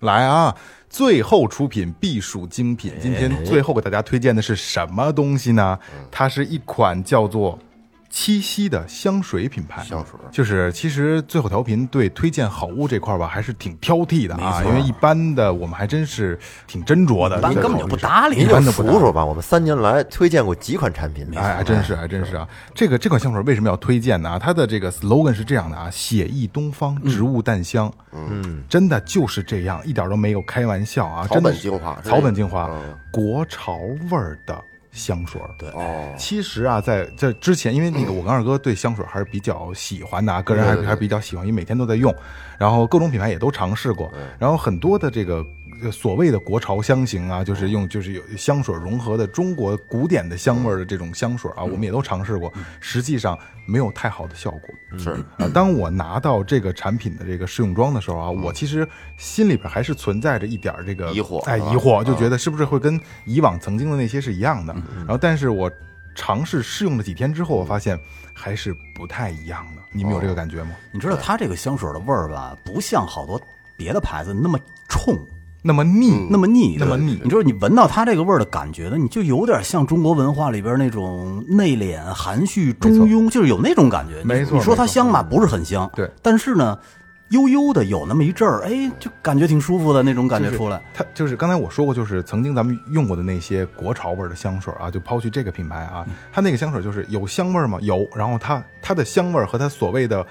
来啊，最后出品必属精品。今天最后给大家推荐的是什么东西呢？它是一款叫做七夕的香水品牌。香水就是其实最后调频对推荐好物这块吧还是挺挑剔的啊，因为一般的我们还真是挺斟酌的，一般根本就不搭理。一般的不说吧，我们3年来推荐过几款产品，哎，还真是还真是啊。这款香水为什么要推荐呢？它的这个 slogan 是这样的啊，写意东方，植物淡香。嗯，真的就是这样，一点都没有开玩笑啊，草本精华，草本精华，国潮味儿的香水。对，其实啊，在之前，因为那个我跟二哥对香水还是比较喜欢的，个人还是比较喜欢，因为每天都在用，然后各种品牌也都尝试过，然后很多的这个所谓的国潮香型啊，就是用就是有香水融合的中国古典的香味的这种香水啊，我们也都尝试过，实际上没有太好的效果。是啊，当我拿到这个产品的这个试用装的时候啊，我其实心里边还是存在着一点这个疑惑，就觉得是不是会跟以往曾经的那些是一样的。然后但是我尝试试用了几天之后，我发现还是不太一样的。你们有这个感觉吗？你知道它这个香水的味儿吧，不像好多别的牌子那么冲，那么腻，那么腻，那么腻。你知道你闻到它这个味儿的感觉呢，你就有点像中国文化里边那种内敛、含蓄、中庸，就是有那种感觉。没错，你说它香吧，不是很香，对，但是呢，悠悠的有那么一阵儿，哎，就感觉挺舒服的那种感觉出来。它就是刚才我说过，就是曾经咱们用过的那些国潮味的香水啊，就抛去这个品牌啊，它那个香水就是有香味吗？有，然后它的香味和它所谓的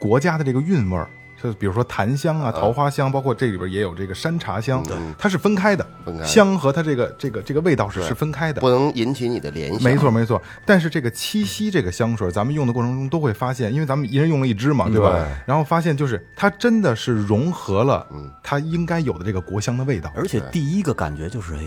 国家的这个韵味，就比如说檀香啊、桃花香，包括这里边也有这个山茶香，它是分开的，香和它这个味道是分开的，不能引起你的联想。没错没错。但是这个七夕这个香水，咱们用的过程中都会发现，因为咱们一人用了一支嘛，对吧？对，然后发现就是它真的是融合了它应该有的这个国香的味道，而且第一个感觉就是，哎，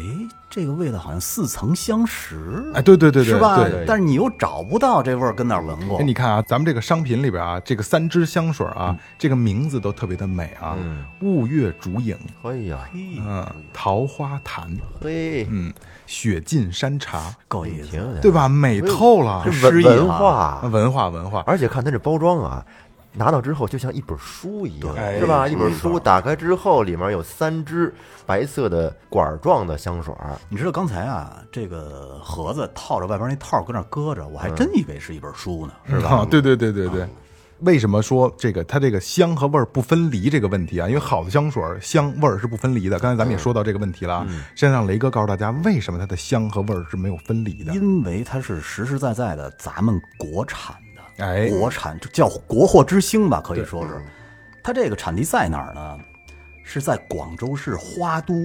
这个味道好像似曾相识，哎，对对对对，是吧？对对对，但是你又找不到这味儿跟哪儿闻过。哎，你看啊，咱们这个商品里边啊，这个3支香水啊，这个名字都特别的美啊，雾月竹影，嘿呀，桃花潭，嘿，雪浸山茶，够意思，对吧？美透了，文化。而且看它这包装啊，拿到之后就像一本书一样，是吧？一本书打开之后，里面有3支白色的管状的香水。你知道刚才啊，这个盒子套着外边那套搁那搁着，我还真以为是一本书呢，是吧？对对对对对。为什么说这个它这个香和味儿不分离这个问题啊？因为好的香水香味儿是不分离的。刚才咱们也说到这个问题了啊。先让雷哥告诉大家，为什么它的香和味儿是没有分离的？因为它是实实在在的咱们国产的，哎，国产叫国货之星吧，可以说是。它这个产地在哪儿呢？是在广州市花都，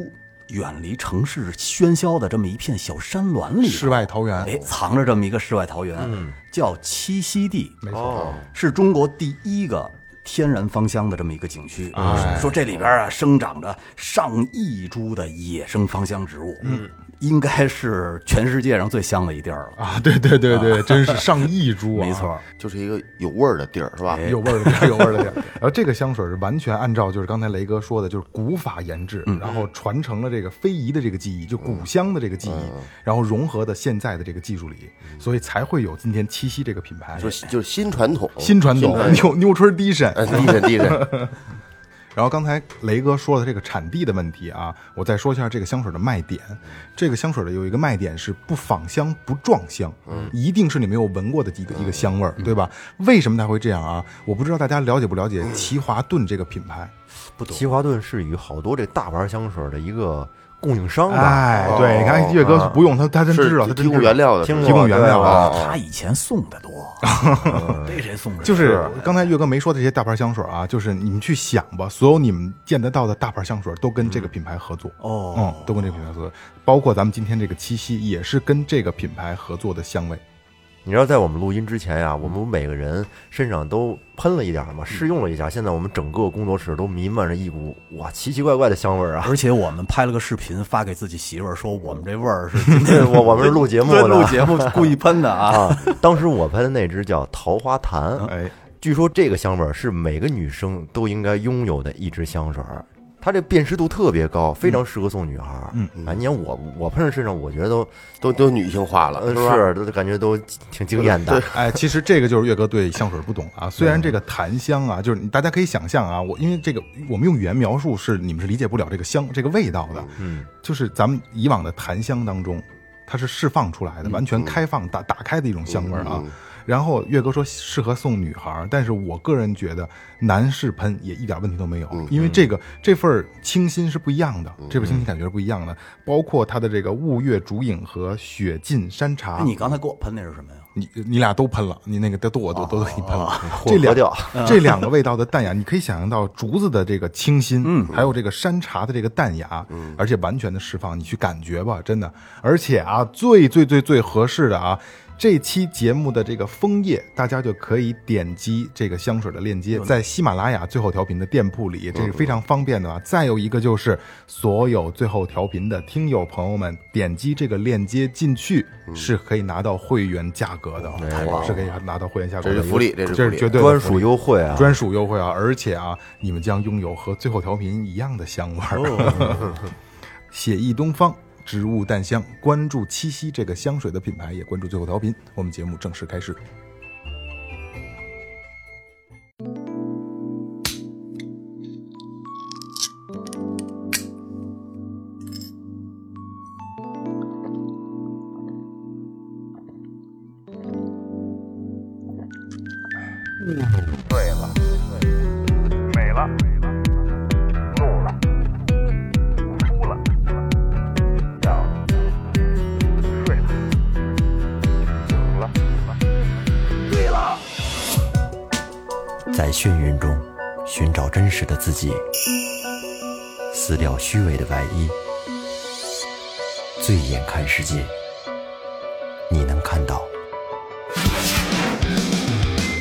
远离城市喧嚣的这么一片小山峦里，世外桃源，哎，藏着这么一个世外桃源，叫栖息地，没错，是中国第一个天然芳香的这么一个景区。说这里边啊，生长着上亿株的野生芳香植物，应该是全世界上最香的一地儿了啊！对对对对，真是上亿株啊！没错，就是一个有味儿的地儿，是吧？有味儿的地儿，有味儿的地儿。然后这个香水是完全按照就是刚才雷哥说的，就是古法研制，然后传承了这个非遗的这个技艺，就古香的这个技艺，然后融合的现在的这个技术里，所以才会有今天七夕这个品牌，就是新传统，新传统，牛春低审。然后刚才雷哥说的这个产地的问题啊，我再说一下这个香水的卖点。这个香水的有一个卖点是不仿香不撞香，一定是你没有闻过的一个香味儿，对吧？为什么它会这样啊？我不知道大家了解不了解奇华顿这个品牌？不懂。奇华顿是与好多这大牌香水的一个供应商吧？哎，对，你看岳哥不用他真知道，他提供原料的，提供原料啊。他以前送的多，被谁送的？就是刚才岳哥没说的这些大牌香水啊，就是你们去想吧，所有你们见得到的大牌香水都跟这个品牌合作哦，都跟这个品牌合作，包括咱们今天这个七夕也是跟这个品牌合作的香味。你知道在我们录音之前呀，我们每个人身上都喷了一点嘛，试用了一下。现在我们整个工作室都弥漫着一股哇奇奇怪怪的香味啊！而且我们拍了个视频发给自己媳妇儿，说我们这味儿是今天我们是录节目的，录节目故意喷的啊！当时我喷的那只叫桃花潭，据说这个香味是每个女生都应该拥有的一支香水。它这辨识度特别高，非常适合送女孩。嗯，哎，你看我碰上身上，我觉得都女性化了，是都感觉都挺惊艳的。哎，其实这个就是岳哥对香水不懂啊。虽然这个檀香啊，就是大家可以想象啊，因为这个我们用语言描述是你们是理解不了这个香这个味道的。嗯，就是咱们以往的檀香当中，它是释放出来的，完全开放打开的一种香味啊。然后岳哥说适合送女孩，但是我个人觉得男士喷也一点问题都没有，因为这份清新是不一样的，这份清新感觉是不一样的，包括它的这个雾月竹影和雪浸山茶。你刚才给我喷那是什么呀？你俩都喷了，你那个都给你喷了，这两个味道的淡雅，你可以想象到竹子的这个清新，还有这个山茶的这个淡雅，而且完全的释放，你去感觉吧，真的。而且啊，最最最最合适的啊。这期节目的这个枫叶，大家就可以点击这个香水的链接，在喜马拉雅最后调频的店铺里，这是非常方便的啊。再有一个就是所有最后调频的听友朋友们，点击这个链接进去是可以拿到会员价格的，是可以拿到会员价格的。这是福利，这是绝对专属优惠啊，专属优惠啊！而且啊，你们将拥有和最后调频一样的香味儿，写意东方。植物淡香，关注七夕这个香水的品牌，也关注最后调频。我们节目正式开始。对了，美了。在眩晕中寻找真实的自己，撕掉虚伪的外衣，醉眼看世界，你能看到。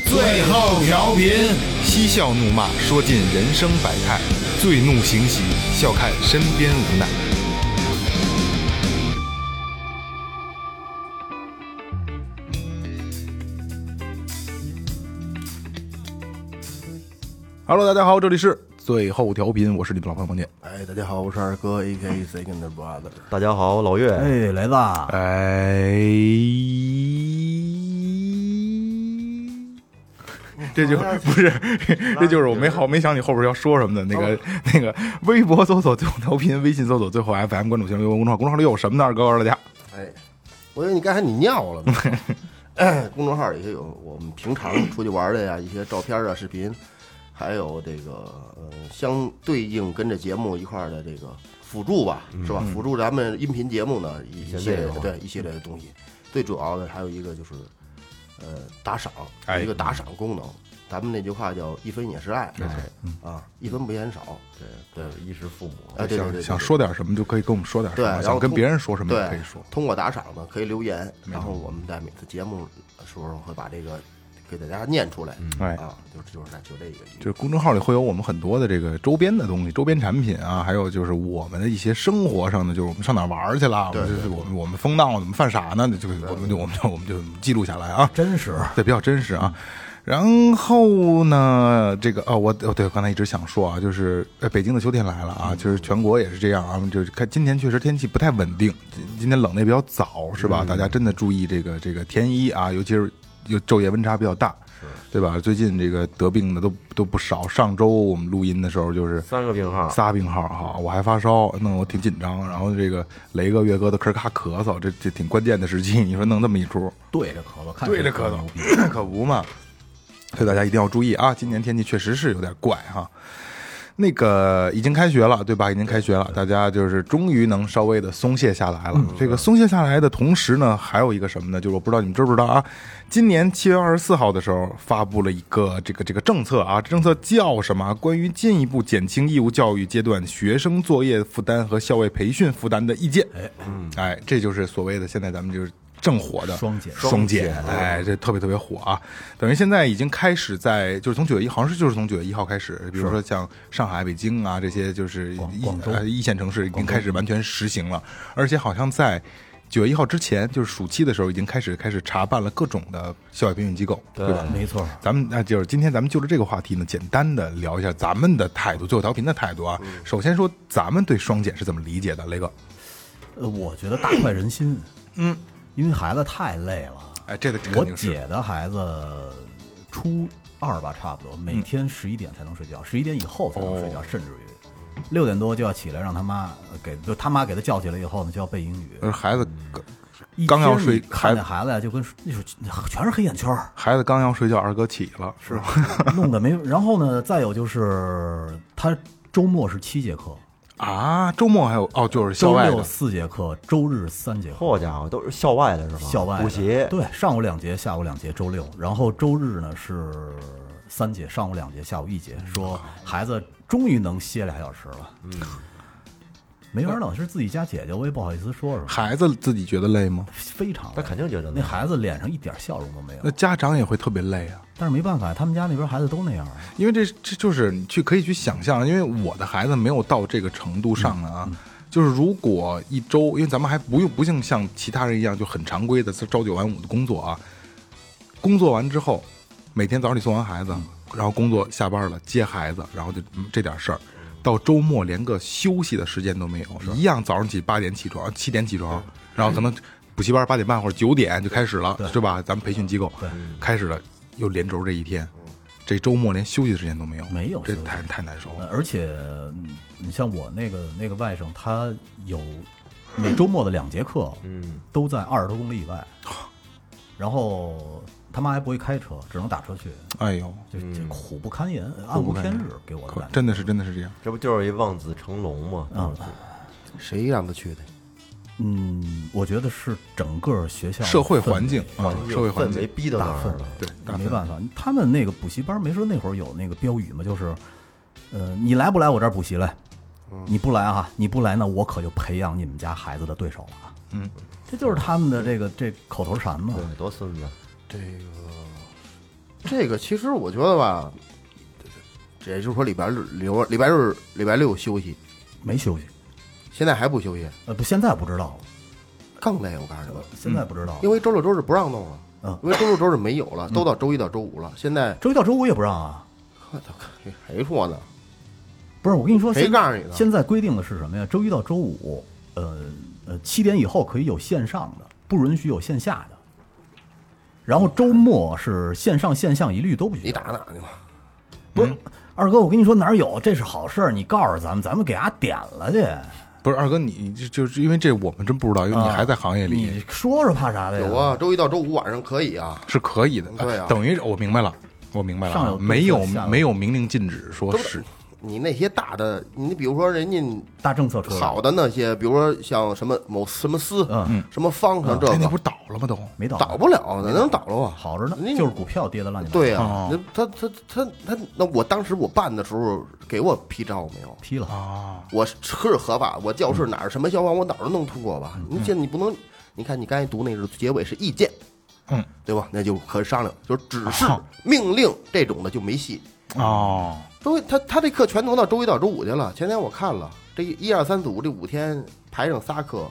最后调频，嬉笑怒骂，说尽人生百态，醉怒行喜，笑看身边无奈。Hello， 大家好，这里是最后调频，我是你的老朋友王健。哎，大家好，我是二哥 A.K.A. Second Brother。大家好，老岳。哎，来吧。哎，这就不是，这就是我没想你后边要说什么的那个。微博搜索最后调频，微信搜索最后 FM， 关注新浪微博公众号里有什么呢？二哥告诉大家。哎，我觉得你刚才你尿了。公众号里也有我们平常出去玩的呀，一些照片啊、视频。还有这个相对应跟着节目一块儿的这个辅助吧，是吧？辅助咱们音频节目呢一系列的东西。最主要的还有一个就是打赏，一个打赏功能。咱们那句话叫“一分也是爱”，啊，一分不嫌少。对，衣食父母。哎，对，想说点什么就可以跟我们说点什么，对，想跟别人说什么也可以说。通过打赏呢，可以留言，然后我们在每次节目的时候会把这个。给大家念出来，啊，就是这个，就是公众号里会有我们很多的这个周边的东西、周边产品啊，还有就是我们的一些生活上的，就是我们上哪玩去了，我们疯闹怎么犯傻呢？就我们就记录下来啊，真实，对，比较真实啊。然后呢，这个我对刚才一直想说啊，就是北京的秋天来了啊，就是全国也是这样啊，就是看今天确实天气不太稳定，今天冷的也比较早，是吧？大家真的注意这个添衣啊，尤其是。就昼夜温差比较大，对吧？最近这个得病的都不少。上周我们录音的时候就是仨病号哈，我还发烧，弄我挺紧张。然后这个雷哥、岳哥都咳嗽，这挺关键的时期，你说弄这么一出，对着咳嗽，可不嘛。所以大家一定要注意啊！今年天气确实是有点怪哈。那个已经开学了，对吧？已经开学了，大家就是终于能稍微的松懈下来了。这个松懈下来的同时呢，还有一个什么呢？就是我不知道你们知不知道啊？今年7月24号的时候发布了一个这个政策啊，政策叫什么？关于进一步减轻义务教育阶段学生作业负担和校外培训负担的意见。哎，这就是所谓的现在咱们就是正火的双减，哎，这特别特别火啊！等于现在已经开始在就是从9月1，好像就是从9月1号开始，比如说像上海、北京啊这些就是一线城市已经开始完全实行了，而且好像在。9月1号之前，就是暑期的时候，已经开始查办了各种的校外培训机构，对吧？没错。咱们那就是今天咱们就着这个话题呢，简单的聊一下咱们的态度，最后调频的态度啊。首先说咱们对双减是怎么理解的，雷哥？我觉得大快人心，嗯，因为孩子太累了。哎，这个我姐的孩子初2吧，差不多每天11点才能睡觉，11点以后才能睡觉，甚至于。6点多就要起来，让他妈给，就他妈给他叫起来以后呢，就要背英语。孩子刚要睡，看见孩子就跟那时候全是黑眼圈。孩子刚要睡觉，二哥起了，是吧？弄得没。然后呢，再有就是他周末是7节课啊，周末还有哦，就是校外的周六4节课，周日3节课。好家伙，都是校外的是吧？校外补习，对，上午2节，下午2节，周六。然后周日呢是3节，上午2节，下午1节。说孩子。终于能歇2小时了，嗯，没法弄，是自己家姐姐，我也不好意思说什么。孩子自己觉得累吗？非常累，他肯定觉得累。那孩子脸上一点笑容都没有。那家长也会特别累啊。但是没办法，他们家那边孩子都那样啊。因为这就是你可以去想象，因为我的孩子没有到这个程度上啊。就是如果一周，因为咱们还不用像其他人一样就很常规的朝9晚5的工作啊，工作完之后，每天早上你送完孩子。然后工作下班了，接孩子，然后就这点事儿，到周末连个休息的时间都没有，一样早上8点起床，7点起床，然后可能补习班8点半或者9点就开始了，是吧？咱们培训机构开始了，又连轴这一天，这周末连休息的时间都没有，没有，这太难受了。而且你像我那个外甥，他有每周末的2节课，嗯，都在20多公里以外，然后。他妈还不会开车，只能打车去。哎呦，这苦不堪言，暗无天日，给我的感觉真的是这样。这不就是一望子成龙吗？啊、嗯，谁让他去的？嗯，我觉得是整个学校社会环境啊，社会环境逼到那儿了。对，没办法，他们那个补习班没说那会儿有那个标语吗？就是，你来不来我这儿补习来？你不来啊，你不来呢，我可就培养你们家孩子的对手了。嗯，这就是他们的这口头禅嘛。对，多孙子。这个其实我觉得吧，也就是说礼拜六休息，没休息，现在还不休息？不，现在不知道了，更累。我告诉你们，现在不知道了，因为周六周日不让弄了，嗯，因为周六周日没有了，都到周一到周五了。现在周一到周五也不让啊？谁说呢？不是，我跟你说，谁告诉你的？现在规定的是什么呀？周一到周五，7点以后可以有线上的，不允许有线下的。然后周末是线上线下一律都不许。你打哪去嘛？不是，二哥，我跟你说哪有，这是好事儿，你告诉咱们给他点了去。不是，二哥，你就是因为这我们真不知道，因为你还在行业里。你说说怕啥的呀？有啊，周一到周五晚上可以啊，是可以的。对啊，等于我明白了，上有没有明令禁止说是。你那些大的，你比如说人家大政策出来好的那些，比如说像什么某什么司，嗯，什么方上这个，那不倒了吗？都没倒，倒不了，能倒了啊？好着呢，就是股票跌的烂。对啊，他，那我当时我办的时候给我批照没有？批了啊！我是合法，我教室哪是什么消防，我哪儿都能通过吧？你现在你不能，你看你刚才读那是结尾是意见，嗯，对吧？那就可商量，就是指示、命令这种的就没戏哦。他这课全挪到周一到周五去了。前天我看了这1、2、3、4、5这5天排上3课，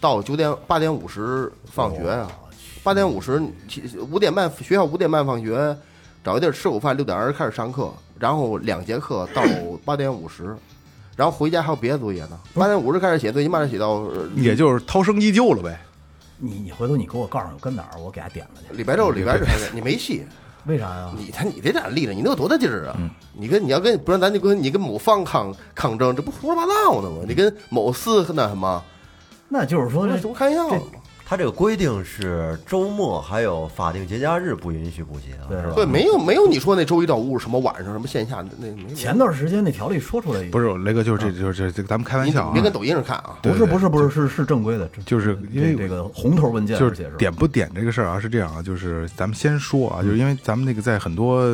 到8点50放学啊，8点505点半学校5点半放学，找一地儿吃午饭，6点20开始上课，然后2节课到8点50，然后回家还有别的作业呢，8点50开始写作业，慢慢写到也就是涛声依旧了呗。你回头你给我告诉我跟哪儿，我给他点了去。礼拜六你没戏。为啥呀？你这点力量，你能有多大劲儿啊？你要跟不然咱就跟你跟某方抗争，这不胡说八道呢吗？你跟某司那什么，那就是说这开玩笑嘛。他这个规定是周末还有法定节假日不允许补习啊，是吧？对，没有你说那周一到周五什么晚上什么线下那没。前段时间那条例说出来，不是雷哥，就是这咱们开玩笑啊，别跟抖音上看啊。不是是正规的，就是因为这个红头文件就是点不点这个事儿啊，是这样啊，就是咱们先说啊，就是因为咱们那个在很多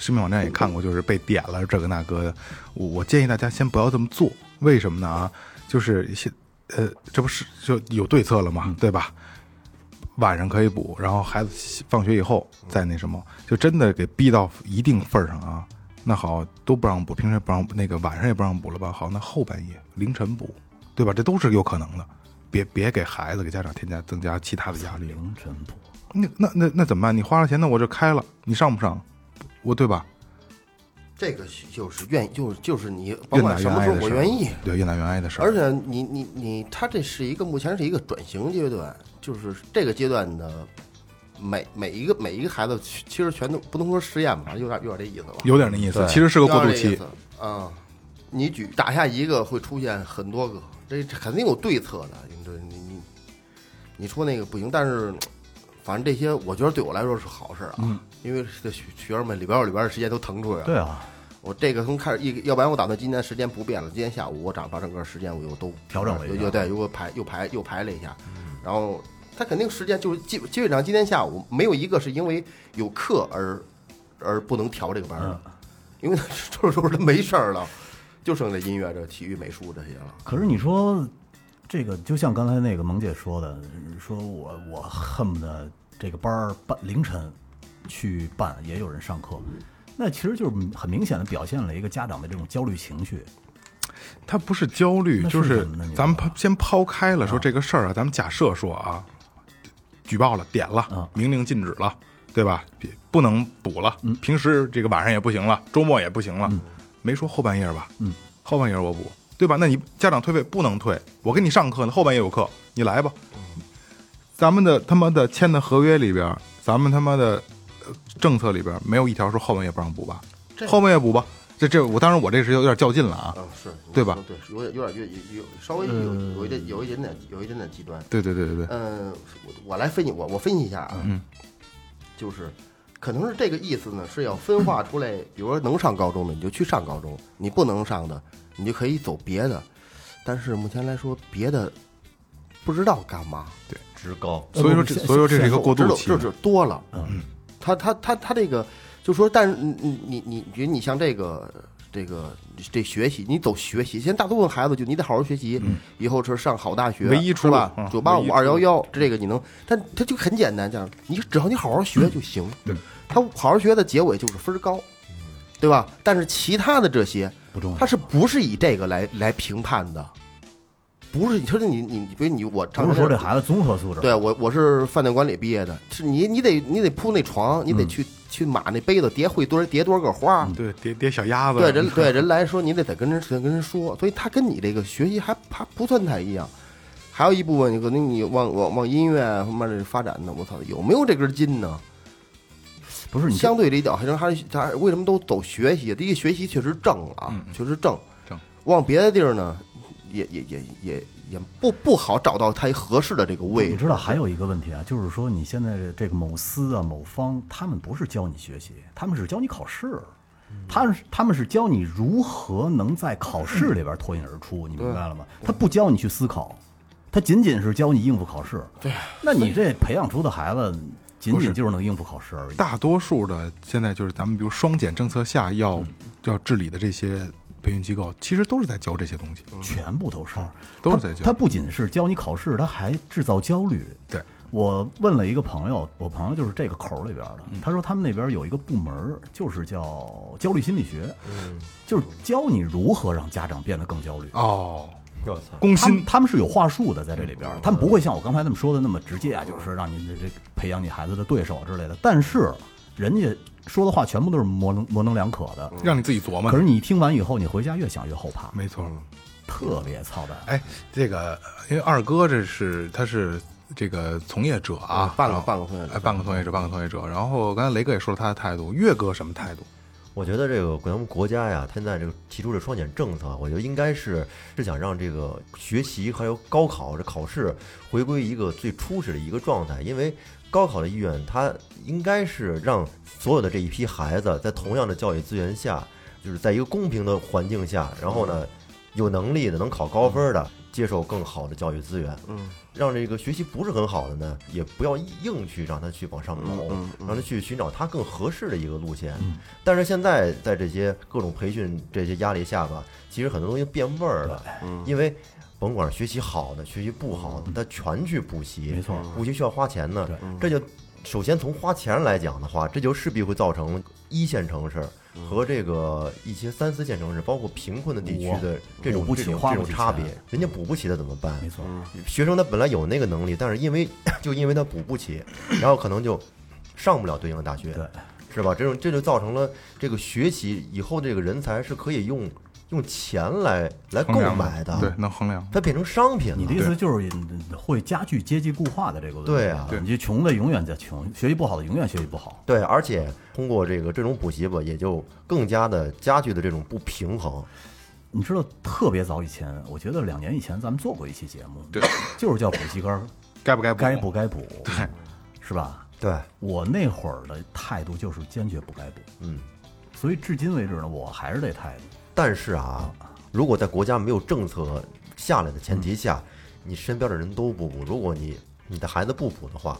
视频网站也看过，就是被点了这个那个，我建议大家先不要这么做，为什么呢啊？就是这不是就有对策了嘛，对吧？晚上可以补，然后孩子放学以后再那什么，就真的给逼到一定份上啊。那好，都不让补，平时不让，那个晚上也不让补了吧？好，那后半夜凌晨补，对吧？这都是有可能的。别给孩子给家长增加其他的压力。真不，那怎么办？你花了钱，那我就开了，你上不上？我对吧？这个就是就是你甭管什么时候我愿意，对，越来越爱的事儿。而且你他这是一个目前是一个转型阶段，就是这个阶段的每一个孩子其实全都不能说实验吧，有点这意思吧，有点那意思，其实是个过渡期啊。你打下一个会出现很多个，这肯定有对策的。你说那个不行，但是反正这些我觉得对我来说是好事啊，因为这学生们里边的时间都腾出来了。对啊，我这个从开始要不然我打算今天时间不变了，今天下午我把整个时间我又都调整了一下，对，又排了一下，然后他肯定时间就是基本上今天下午没有一个是因为有课而不能调这个班了，因为他这时候他没事儿了，就剩这音乐、这体育、美术这些了。可是你说这个，就像刚才那个萌姐说的，说我恨不得这个班凌晨去办，也有人上课，那其实就是很明显的表现了一个家长的这种焦虑情绪。他不是焦虑，就是咱们先抛开了说这个事儿啊，咱们假设说啊。举报了，点了，明令禁止了，对吧？不能补了，平时这个晚上也不行了，周末也不行了，没说后半夜吧？后半夜我补，对吧？那你家长退费不能退，我给你上课呢，后半夜有课，你来吧。咱们的他妈的签的合约里边，咱们他妈的政策里边没有一条说后半夜不让补吧？后半夜补吧？这我当然我这是有点较劲了啊，是对吧？对，有点稍微有一点点极端。对。我来分析我分析一下啊，就是可能是这个意思呢，是要分化出来，比如说能上高中的你就去上高中，你不能上的你就可以走别的，但是目前来说别的不知道干嘛，对，职高，所以说这是一个过渡期，就是多了，他这个。就说，但是你觉得你像这学习，你走学习，现在大部分孩子就你得好好学习，以后是上好大学，唯一出吧，985、211这个你能，但他就很简单，这样你只要你好好学就行。对，他好好学的结尾就是分高，对吧？但是其他的这些不重要，他是不是以这个来评判的？不是，你说你比如你我常常说这孩子综合素质，对我是饭店管理毕业的，是你得铺那床，你得去码那杯子，叠会堆叠多少个花，对，叠小鸭子，对人来说，你得跟人说，所以他跟你这个学习还不算太一样。还有一部分，你可能你往音乐慢慢发展呢，我操，有没有这根筋呢？不是，你相对这一点还为什么都走学习？第一，学习确实正啊，确实正，往别的地儿呢。也不好找到他合适的这个位置。你知道还有一个问题啊，就是说你现在这个某司啊某方，他们不是教你学习，他们是教你考试，他们是教你如何能在考试里边脱颖而出，你明白了吗？他不教你去思考，他仅仅是教你应付考试。对，那你这培养出的孩子，仅仅就是能应付考试而已。大多数的现在就是咱们比如双减政策下要治理的这些。培训机构其实都是在教这些东西，全部都是，都是在教。他不仅是教你考试，他还制造焦虑。对，我问了一个朋友，我朋友就是这个口里边的，他说他们那边有一个部门，就是叫焦虑心理学，就是教你如何让家长变得更焦虑。哦，攻心，他们是有话术的，在这里边，他们不会像我刚才那么说的那么直接啊，就是让你这培养你孩子的对手之类的，但是人家。说的话全部都是模棱两可的，让你自己琢磨。可是你听完以后，你回家越想越后怕。没错，特别操蛋。哎，这个因为二哥他是这个从业者啊，半个从业者，半个从业者。然后刚才雷哥也说了他的态度，岳哥什么态度？我觉得这个咱们国家呀，现在这个提出这双减政策，我觉得应该是想让这个学习还有高考这考试回归一个最初始的一个状态，因为高考的意愿，它应该是让所有的这一批孩子在同样的教育资源下，就是在一个公平的环境下，然后呢，有能力的能考高分的，接受更好的教育资源，让这个学习不是很好的呢，也不要硬去让他去往上走，让他去寻找他更合适的一个路线。但是现在在这些各种培训这些压力下吧，其实很多东西变味儿了，因为甭管学习好的、学习不好的，他全去补习，没错，补习需要花钱呢，这就首先从花钱来讲的话，这就势必会造成一线城市和这个一些三四线城市，包括贫困的地区的这种差别，人家补不起的怎么办？没错，学生他本来有那个能力，但是因为他补不起，然后可能就上不了对应的大学，对，是吧？这就造成了这个学习以后这个人才是可以用钱来购买的，对，能衡量，它变成商品了。你的意思就是会加剧阶级固化的这个问题。对啊，你就穷的永远在穷，学习不好的永远学习不好。对，而且通过这种补习吧，也就更加的加剧的这种不平衡。你知道，特别早以前，我觉得2年以前咱们做过一期节目，对，就是叫补习班该不该补，对，是吧？对，我那会儿的态度就是坚决不该补，嗯，所以至今为止呢，我还是这态度。但是啊，如果在国家没有政策下来的前提下，你身边的人都不补，如果你的孩子不补的话，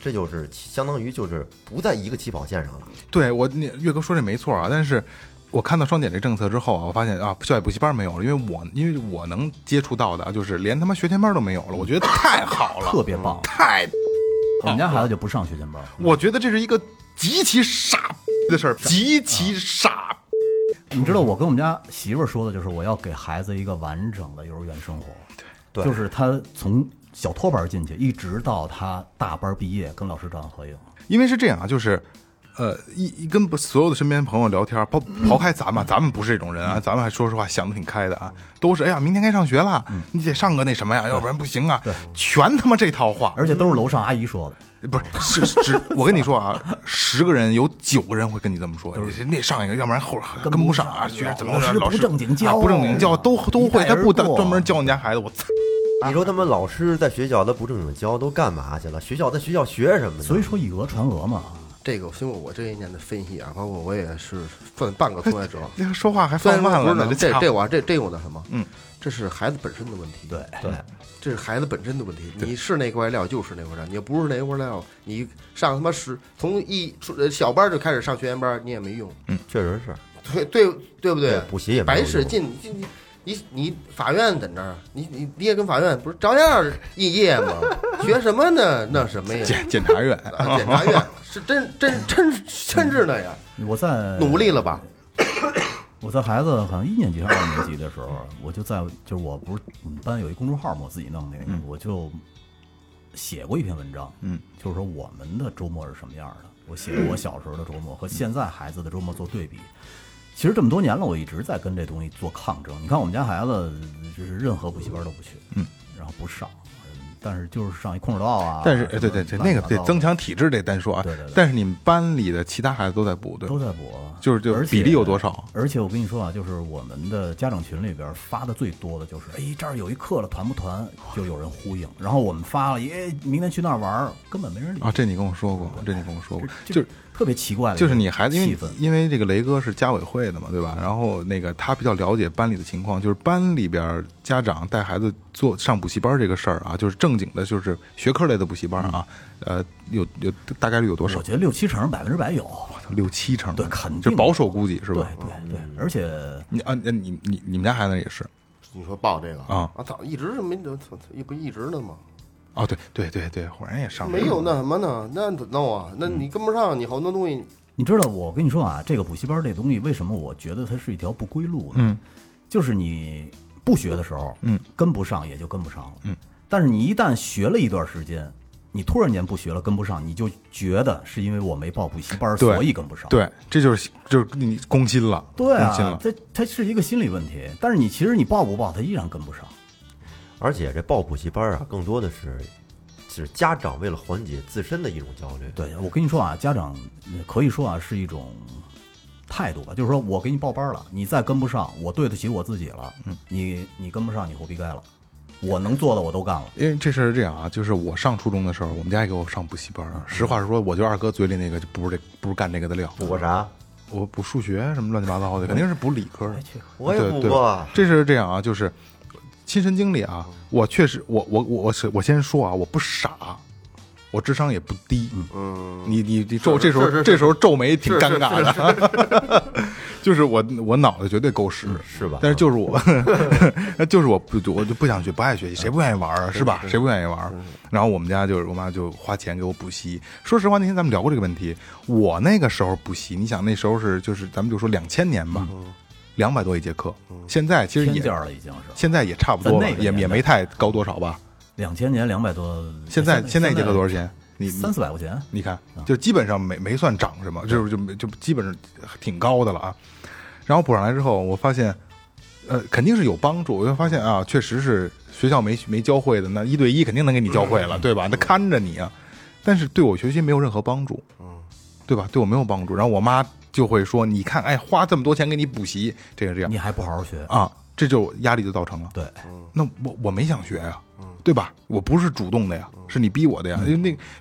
这就是相当于就是不在一个起跑线上了。对，你岳哥说这没错啊，但是我看到双减这政策之后啊，我发现啊，校外补习班没有了，因为我能接触到的就是连他妈学前班都没有了，我觉得太好了，特别棒，太。我们家孩子就不上学前班，我觉得这是一个极其傻的事儿，极其傻。你知道我跟我们家媳妇说的就是我要给孩子一个完整的幼儿园生活，对，就是他从小托班进去一直到他大班毕业跟老师照样合影。因为是这样啊，就是跟所有的身边朋友聊天，抛开咱们不是这种人啊，咱们还说实话想得挺开的啊，都是哎呀明天该上学了，你得上个那什么呀，要不然不行啊，全他妈这套话，而且都是楼上阿姨说的。不是，我跟你说啊，10个人有9个人会跟你这么说，那上一个，要不然后跟不上啊，学生怎么老师不正经教，都会，他不专门教你家孩子，我操！你说他们老师在学校他不正经教都干嘛去了？在学校学什么呢？所以说以讹传讹嘛。这个经过我这一年的分析啊，包括我也是算半个从业者，那个说话还放慢了呢。这有的什么？嗯，这是孩子本身的问题。对，这是孩子本身的问题。你是那块料就是那块料，你不是那块料，你上他妈从一小班就开始上学前班，你也没用。嗯，确实是。对不对？补习也白使劲，你法院在那儿，你也跟法院不是照样毕业吗？学什么呢？那什么呀？检察院啊，检察院。是真是那样，我在努力了吧？我在孩子好像1年级还是2年级的时候，我就我不是我们班有一公众号嘛，我自己弄那个，我就写过一篇文章，就是说我们的周末是什么样的。我写我小时候的周末和现在孩子的周末做对比。其实这么多年了，我一直在跟这东西做抗争。你看我们家孩子就是任何补习班都不去，然后不上。但是就是上一空手道啊，但是对，那个得增强体质，得单说啊。对。但是你们班里的其他孩子都在补，对，都在补，就是比例有多少？而且我跟你说啊，就是我们的家长群里边发的最多的就是，哎，这儿有一课了，团不团？就有人呼应。然后我们发了，哎，明天去那儿玩，根本没人理啊。这你跟我说过，就是特别奇怪的，就是你孩子因为这个雷哥是家委会的嘛，对吧？然后那个他比较了解班里的情况，就是班里边家长带孩子上补习班这个事儿啊，就是正经的，就是学科类的补习班啊，有大概率有多少？我觉得6-7成，100%有。6-7成，对，肯定，就保守估计是吧？对，而且你们家孩子也是，你说报这个啊，早一直是没不一直的吗？哦，对，忽然也上没有那什么呢？那怎么弄啊？那你跟不上，你好多东西。你知道，我跟你说啊，这个补习班这东西，为什么我觉得它是一条不归路呢？就是你不学的时候，跟不上也就跟不上了，但是你一旦学了一段时间，你突然间不学了，跟不上，你就觉得是因为我没报补习班，所以跟不上。对，这就是你攻心了，对啊，它是一个心理问题。但是你其实你报不报，它依然跟不上。而且这报补习班啊，更多的是家长为了缓解自身的一种焦虑。对，我跟你说啊，家长可以说啊是一种态度吧，就是说我给你报班了，你再跟不上，我对得起我自己了。你跟不上，你活逼该了。我能做的我都干了。因为这事儿是这样啊，就是我上初中的时候，我们家也给我上补习班。实话实说，我就二哥嘴里那个就不是干这个的料。补过啥？我补数学什么乱七八糟的，肯定是补理科。我也补过。这是这样啊，就是。亲身经历啊，我确实，我先说啊，我不傻，我智商也不低，嗯，你皱这时候皱眉挺尴尬的，是就是我脑袋绝对够使，是吧？但是就是我，就是我就不想学，不爱学习，谁不愿意玩啊，是吧？谁不愿意玩？然后我们家就是我妈就花钱给我补习。说实话，那天咱们聊过这个问题，我那个时候补习，你想那时候是就是咱们就说2000年吧。嗯，200多一节课，现在其实也了，已经是现在也差不多了，也没太高多少吧。2000年200多，现在一节课多少钱？你300-400块钱，你看，就基本上没算涨什么，就是就基本上挺高的了啊。然后补上来之后，我发现，肯定是有帮助。我就发现啊，确实是学校没教会的，那1对1肯定能给你教会了，对吧？那看着你啊，但是对我学习没有任何帮助，对吧？对我没有帮助。然后我妈就会说，你看，哎，花这么多钱给你补习，这样，你还不好好学啊，这就压力就造成了。对，那我没想学呀，对吧？我不是主动的呀，是你逼我的呀。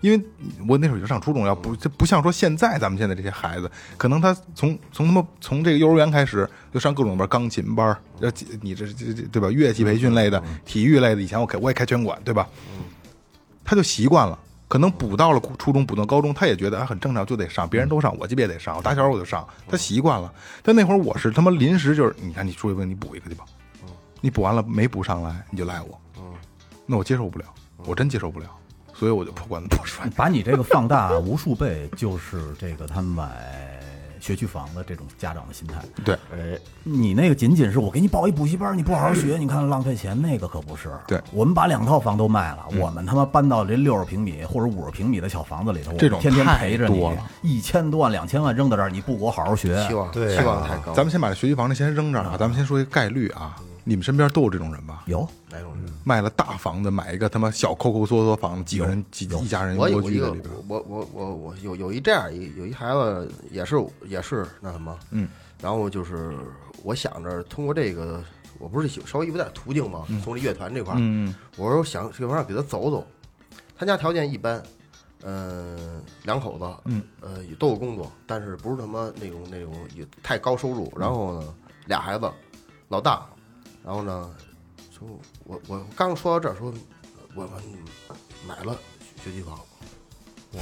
因为我那时候就上初中，要不这不像说现在咱们现在这些孩子，可能他从他妈从这个幼儿园开始就上各种班，钢琴班，你这对吧？乐器培训类的、体育类的，以前我也开拳馆，对吧？他就习惯了。可能补到了初中，补到高中，他也觉得啊很正常，就得上，别人都上，我这边也得上，我打小我就上，他习惯了。但那会儿我是他妈临时就是，你看你出去问你补一个去吧，你补完了没补上来你就赖我，那我接受不了，我真接受不了，所以我就破罐子破摔。把你这个放大无数倍，就是这个他买学区房的这种家长的心态。对，你那个仅是我给你报一补习班，你不好好学，你看浪费钱，那个可不是。对，我们把2套房都卖了，我们他妈搬到这60平米或者50平米的小房子里头，这种天天陪着你，1000多万、2000万扔到这儿，你不给我好好学，期望太高。咱们先把这学区房这先扔这儿啊，咱们先说一个概率啊。你们身边都有这种人吧？有哪种人卖了大房子，买一个他妈小抠抠缩缩房子，几个人一家人蜗居在里边？我有一这样有一孩子也是那什么，然后就是我想着通过这个，我不是稍微有点途径嘛，从这乐团这块，我说想这块给他走走，他家条件一般，两口子，也都有工作，但是不是他妈那种也太高收入，然后呢俩孩子，老大。然后呢，说我刚说到这儿，说我买了学区房，哇，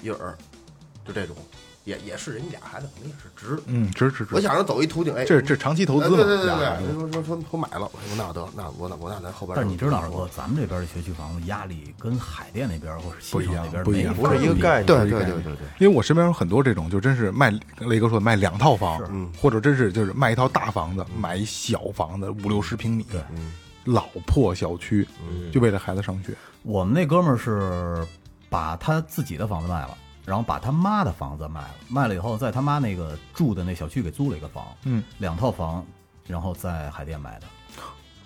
一耳，就这种，也是人家俩孩子，可能也是值。我想着走一途径，哎，这长期投资嘛，对。说买了，我那得那我那后边。但是你知道说，咱们这边的学区房的压力跟海淀那边或者西城那边不是一个概念。对。因为我身边有很多这种，就真是卖雷哥说卖2套房，或者真是就是卖一套大房子，买一小房子50-60平米，老破小区，就为了孩子上学。我们那哥们儿是把他自己的房子卖了。然后把他妈的房子卖了以后，在他妈那个住的那小区给租了一个房，2套房，然后在海淀买的，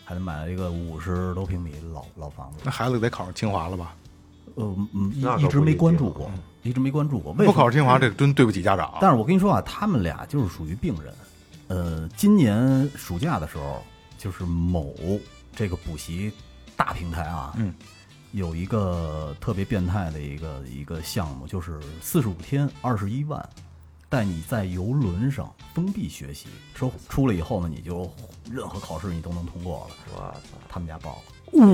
海淀买了一个50多平米老房子。那孩子得考上清华了吧？一直没关注过，为什么不考上清华？这真对不起家长。但是我跟你说啊，他们俩就是属于病人。今年暑假的时候，就是某这个补习大平台啊，有一个特别变态的一个项目，就是45天21万，带你在游轮上封闭学习，说出来以后呢，你就任何考试你都能通过了。他们家报了，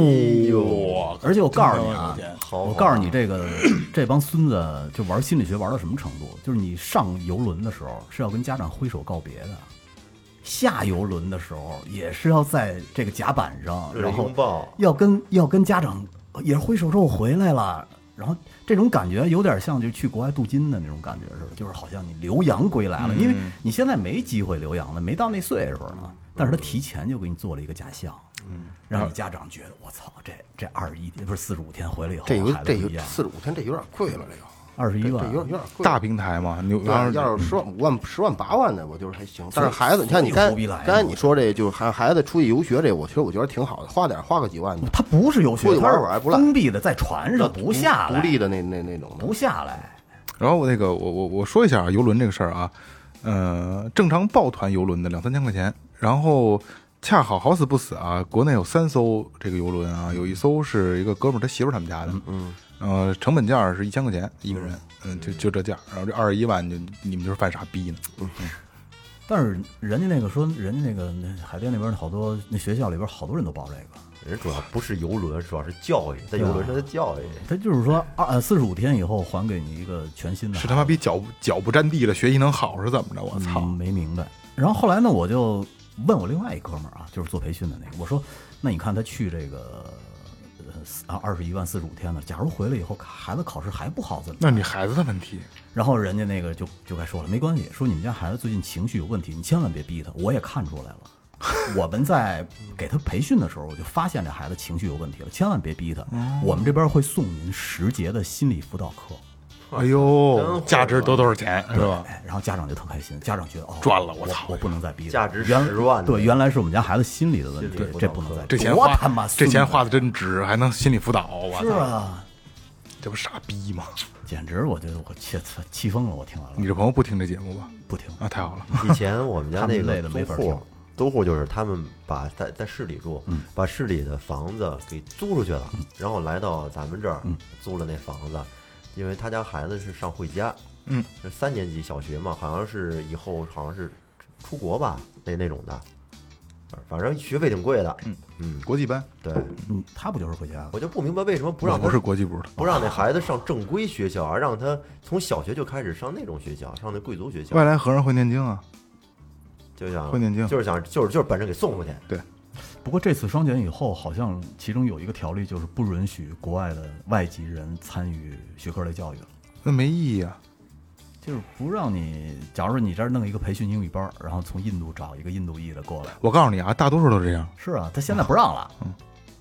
而且我告诉你啊，我告诉你这帮孙子就玩心理学玩到什么程度，就是你上游轮的时候是要跟家长挥手告别的。下游轮的时候也是要在这个甲板上，然后要跟家长也是挥手之后回来了，然后这种感觉有点像就去国外镀金的那种感觉似的，就是好像你留洋归来了，因为你现在没机会留洋了，没到那岁数呢，但是他提前就给你做了一个假象，让你家长觉得我操，这21天不是45天回来以后，这有45天这有点贵了，这个21万有点贵，大平台嘛，你要是10万、10万、8万的，我就是还行。但是孩子，你看你刚才你说这就是孩子出去游学这，我觉得挺好的，花个几万的。他不是游学，他封闭的在船上不下来，独立的那种不下来。然后我说一下游轮这个事儿啊，正常抱团游轮的2-3千块钱，然后恰好死不死啊，国内有3艘这个游轮啊，有一艘是一个哥们儿他媳妇他们家的，成本价是1000块钱一个人，就这价，然后这21万就你们就是犯傻逼呢。但是人家那个海淀那边好多那学校里边好多人都报这个，人主要不是游轮，主要是教育，在游轮上的教育。他就是说45天以后还给你一个全新的，是他妈比脚不沾地了，学习能好是怎么着？我操，没明白。然后后来呢，我就问我另外一哥们儿啊，就是做培训的那个，我说那你看他去这个21万45天了，假如回来以后孩子考试还不好怎么办？那你孩子的问题。然后人家那个就该说了，没关系，说你们家孩子最近情绪有问题，你千万别逼他，我也看出来了。我们在给他培训的时候，我就发现这孩子情绪有问题了，千万别逼他。我们这边会送您10节的心理辅导课。哎呦，价值多少钱是吧？然后家长就特开心，家长觉得哦赚了，我操，我不能再逼他，价值10万。对，原来是我们家孩子心理的问题，这不能再逼。这钱花的真值，还能心理辅导，我操！是啊，这不傻逼吗？简直，我觉得我气疯了，我听完了。你这朋友不听这节目吧？不听啊，太好了。以前我们家那个租户就是他们把在市里住，把市里的房子给租出去了，然后来到咱们这儿租了那房子。因为他家孩子是上惠家，3年级小学嘛，好像是以后好像是出国吧，那种的，反正学费挺贵的，国际班，对，他不就是惠家？我就不明白为什么不让他，不是国际部的，不让那孩子上正规学校，而让他从小学就开始上那种学校，上那贵族学校。外来和尚会念经啊，就想会念经，就是想就是把人给送回去，对。不过这次双减以后，好像其中有一个条例就是不允许国外的外籍人参与学科类教育了。那没意义啊，就是不让你，假如你这儿弄一个培训英语班，然后从印度找一个印度裔的过来。我告诉你啊，大多数都这样。是啊，他现在不让了。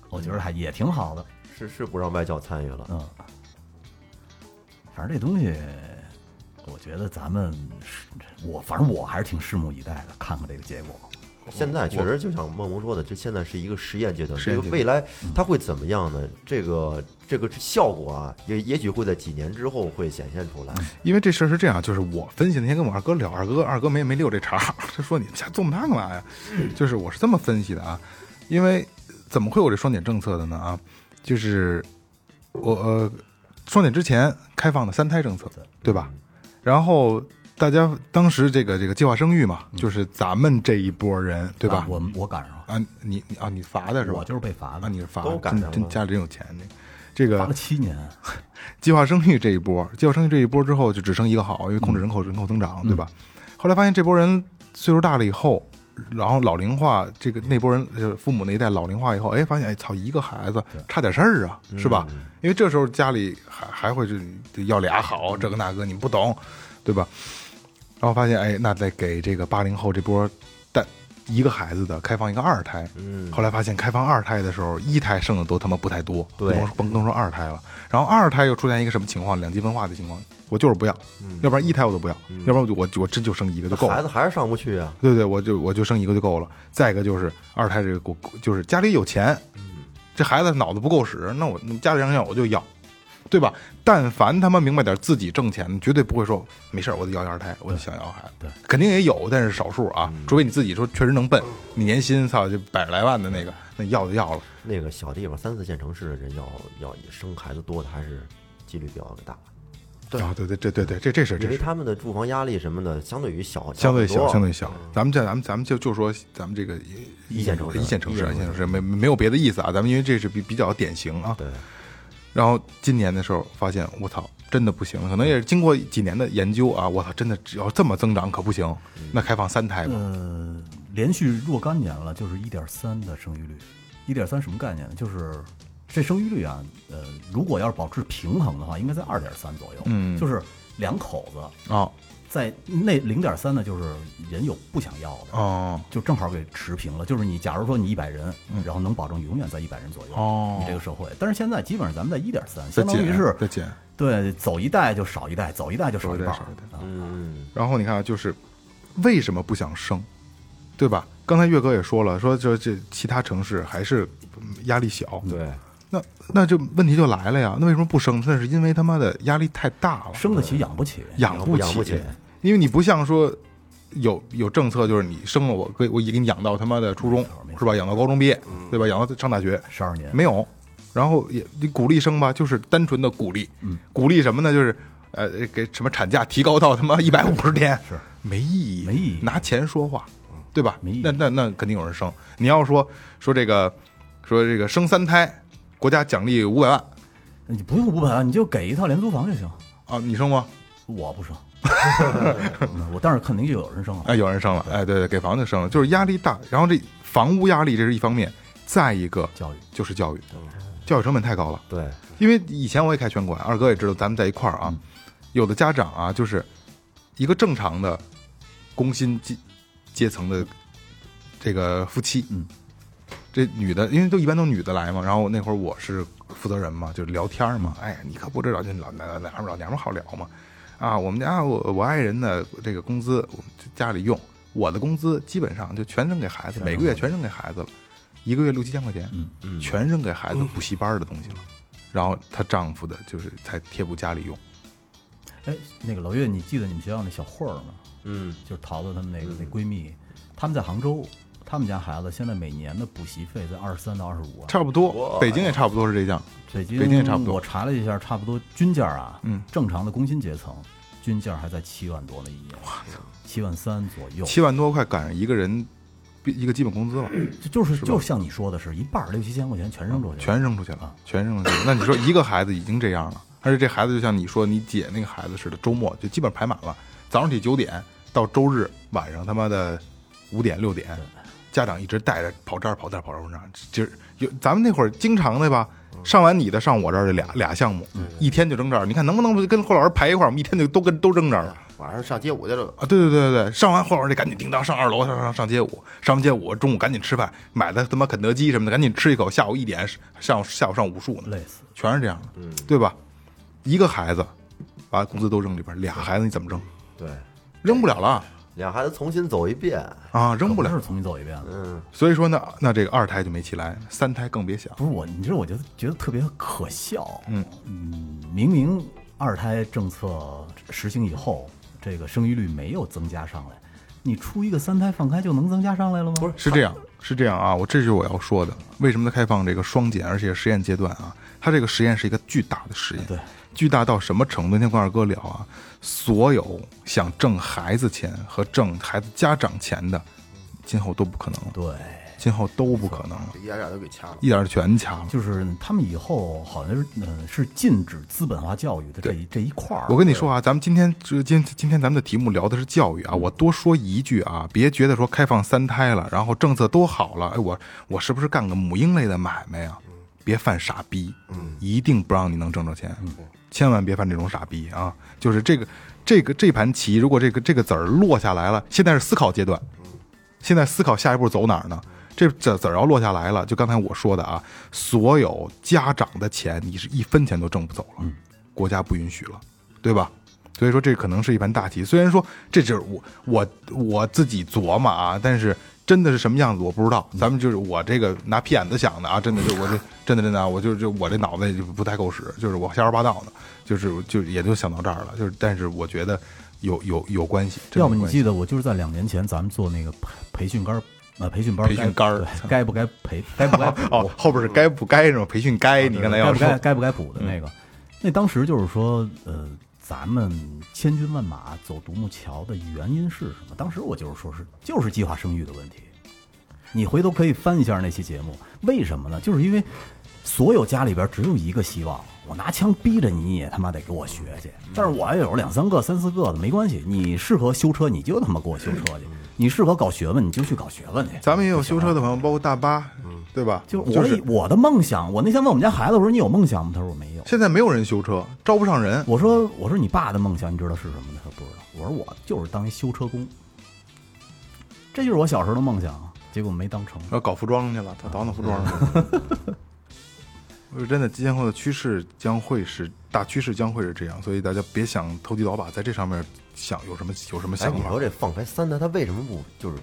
我觉得还也挺好的。是不让外教参与了。反正这东西，我觉得咱们反正我还是挺拭目以待的，看看这个结果。现在确实就像梦萌说的，这现在是一个实验阶段，这个未来它会怎么样呢？这个效果啊，也许会在几年之后会显现出来。因为这事儿是这样，就是我分析那天跟我二哥聊，二哥没溜这茬，他说你们家做那干嘛呀？就是我是这么分析的啊，因为怎么会有这双减政策的呢啊？就是我双减之前开放的3胎政策，对吧？然后。大家当时这个计划生育嘛，就是咱们这一波人，对吧？我赶上啊，你罚的是吧？我就是被罚的，啊、你是罚的，都赶上了，真家里真有钱呢。这个罚了7年，计划生育这一波之后就只剩一个好，因为控制人口增长，对吧？后来发现这波人岁数大了以后，然后老龄化，这个那波人父母那一代老龄化以后，哎，发现哎操，一个孩子差点事儿啊，是吧？因为这时候家里还会就要俩好，这个那个你们不懂，对吧？然后发现，哎，那再给这个80后这波带一个孩子的开放一个2胎，后来发现开放2胎的时候，1胎剩的都他妈不太多，对，甭说2胎了。然后2胎又出现一个什么情况？两极分化的情况，我就是不要，要不然1胎我都不要，要不然我真就生一个就够了。孩子还是上不去啊？对对，我就生一个就够了。再一个就是2胎这个，就是家里有钱，这孩子脑子不够使，那我家里人要我就要。对吧？但凡他们明白点自己挣钱，绝对不会说没事我得要2胎，我就想要孩子。肯定也有，但是少数啊。除非你自己说确实能奔，你年薪操就100来万的那个，那要就要了。那个小地方3、4线城市的人要生孩子多的还是几率比较大。对啊、哦，对，这是。因为他们的住房压力什么的，相对小。咱们就说咱们这个一线城市，没有别的意思啊。咱们因为这是比较典型啊。对。然后今年的时候发现，我操，真的不行，可能也是经过几年的研究啊，我操，真的只要这么增长可不行，那开放3胎吧。连续若干年了，就是1.3的生育率，1.3什么概念呢？就是这生育率啊，如果要是保持平衡的话，应该在2.3左右，就是两口子啊。哦在那0.3呢，就是人有不想要的哦，就正好给持平了。就是你，假如说你100人，然后能保证永远在100人左右，哦，你这个社会。但是现在基本上咱们在1.3，相当于是再减，对，走一代就少一代，走一代就少一代，然后你看，就是为什么不想生，对吧？刚才岳哥也说了，说这其他城市还是压力小，对。那就问题就来了呀，那为什么不生？那是因为他妈的压力太大了，生得起养不起，养不起，因为你不像说有政策，就是你生了我也给你养到他妈的初中是吧？养到高中毕业，对吧？养到上大学12年没有，然后也你鼓励生吧，就是单纯的鼓励，鼓励什么呢？就是给什么产假提高到他妈150天，是没意义，没意义，拿钱说话，对吧？没意义，那肯定有人生。你要说这个。说这个生三胎，国家奖励500万。你不用500万，你就给一套廉租房就行啊！你生吗？我不生，我但是肯定就有人生了。哎，有人生了，哎，对对，给房子生了，就是压力大。然后这房屋压力这是一方面，再一个教育就是教育，教育成本太高了。对，因为以前我也开拳馆，二哥也知道，咱们在一块儿啊、嗯，有的家长啊，就是一个正常的工薪阶层的这个夫妻，嗯。这女的，因为都一般都女的来嘛，然后那会儿我是负责人嘛，就聊天嘛，哎，你可不知道，就老娘们好聊嘛，啊，我们家我爱人的这个工资，我们家里用我的工资基本上就全扔给孩子，每个月全扔给孩子了，一个月6-7千块钱，全扔给孩子补习班的东西了，然后她丈夫的就是才贴补家里用。哎，那个老岳，你记得你们学校那小慧儿吗？嗯，就是桃子他们那闺蜜，他们在杭州。他们家孩子现在每年的补习费在23到25万，差不多，北京也差不多是这样，北京也差不多。我查了一下，差不多均价啊，正常的工薪阶层均价还在7万多呢一年，7万3左右，7万多快赶上一个人一个基本工资了。就是像你说的是一半6-7千块钱全扔出去了，全扔出去了。那你说一个孩子已经这样了，而且这孩子就像你说你姐那个孩子似的，周末就基本排满了，早上起9点到周日晚上他妈的5点6点。家长一直带着跑这儿跑那儿跑这儿，就是有咱们那会儿经常的吧，上完你的上我这儿的俩项目，一天就扔这儿。你看能不能跟霍老师排一块儿？我们一天就都扔这儿了。晚上上街舞去了啊！对，上完霍老师得赶紧叮当上2楼上街舞，上完街舞中午赶紧吃饭，买的他妈肯德基什么的赶紧吃一口。下午1点下午上武术呢，累死，全是这样的，对吧？一个孩子把工资都扔里边，俩孩子你怎么扔？对，扔不了了。俩孩子重新走一遍啊，扔不了是重新走一遍。嗯，所以说呢，那这个二胎就没起来，三胎更别想。不是我，你知道，我觉得特别可笑。明明二胎政策实行以后，这个生育率没有增加上来，你出一个三胎放开就能增加上来了吗？不是，是这样啊！这是我要说的。为什么它开放这个双减，而且实验阶段啊？它这个实验是一个巨大的实验，对。巨大到什么程度？那天跟二哥聊啊，所有想挣孩子钱和挣孩子家长钱的，今后都不可能了。对，今后都不可能了，一点点都给掐了，一点全掐了。就是他们以后好像是禁止资本化教育的这一块儿。我跟你说啊，咱们今天咱们的题目聊的是教育啊。我多说一句啊，别觉得说开放三胎了，然后政策都好了，哎，我是不是干个母婴类的买卖啊？别犯傻逼，一定不让你能挣着钱，千万别犯这种傻逼啊！就是这盘棋，如果这个子儿落下来了，现在是思考阶段，现在思考下一步走哪儿呢？这子儿要落下来了，就刚才我说的啊，所有家长的钱，你是一分钱都挣不走了，国家不允许了，对吧？所以说这可能是一盘大棋，虽然说这就是我自己琢磨啊，但是。真的是什么样子我不知道，咱们就是我这个拿屁眼子想的啊，真的就我这真的我就我这脑子就不太够使，就是我瞎说八道的，就也就想到这儿了，就是但是我觉得有关系。要么你记得我就是在2年前咱们做那个培训班该不该培该不该补哦，后边是该不该什么培训该你刚才要说该不该补的那个，那当时就是说咱们千军万马走独木桥的原因是什么？当时我就是说就是计划生育的问题。你回头可以翻一下那期节目，为什么呢？就是因为所有家里边只有一个希望，我拿枪逼着你也他妈得给我学去。但是我也有2-3个、3-4个的没关系，你适合修车你就他妈给我修车去，你适合搞学问你就去搞学问去。咱们也有修车的朋友，包括大巴，对吧？就是我的梦想。我那天问我们家孩子，我说你有梦想吗？他说我没有。现在没有人修车，招不上人。我说你爸的梦想你知道是什么呢？他不知道。我说我就是当一修车工，这就是我小时候的梦想，结果没当成。要搞服装去了，他倒腾服装了。是真的，今后的趋势将会是大趋势，将会是这样，所以大家别想投机倒把，在这上面想有什么想法。你说这放开三胎，他为什么不就是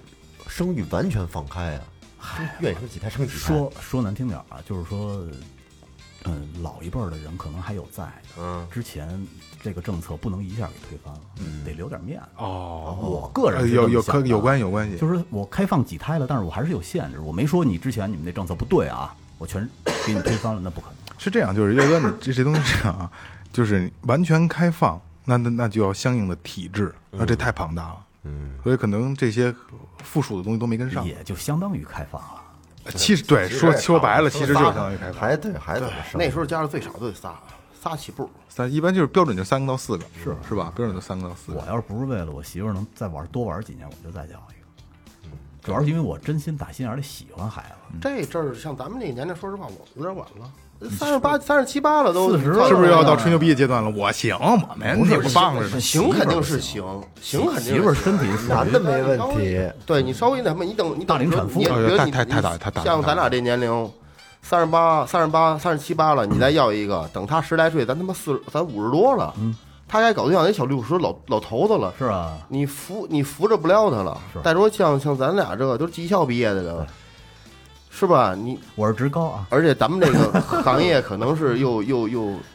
生育完全放开啊？愿意生几胎生几胎。说难听点啊，就是说，老一辈的人可能还有在，之前这个政策不能一下给推翻了，得留点面子。哦，我个人有关系，就是我开放几胎了，但是我还是有限制，我没说你之前你们那政策不对啊。我全给你推翻了，那不可能。是这样，就是岳哥，你这东西是这样啊，就是完全开放，那就要相应的体制，那这太庞大了，所以可能这些附属的东西都没跟上，也就相当于开放了。其实对，说白了，其实就相当于开发，还对，还对。那时候加的最少就得仨起步，一般就是标准就3个到4个，是吧？标准就3个到4个。我要是不是为了我媳妇能再多玩几年，我就再教一个。主要是因为我真心打心眼里喜欢孩子。这阵儿像咱们这年龄，说实话，我有点晚了。38、37、38了都，40了，是不是要到吹牛逼的阶段了？我行，我没问题，我棒着呢。行肯定是行，行肯定是。媳妇身体男的没问题，对你稍微那什么，你等大龄产妇，太大。像咱俩这年龄，38、37、38了，你再要一个，等他10来岁，咱他妈咱50多了，他该搞对象那小60老头子了，是啊，你扶着不了他了。再说像咱俩这个都是技校毕业的人。是吧？我是职高啊，而且咱们这个行业可能是又。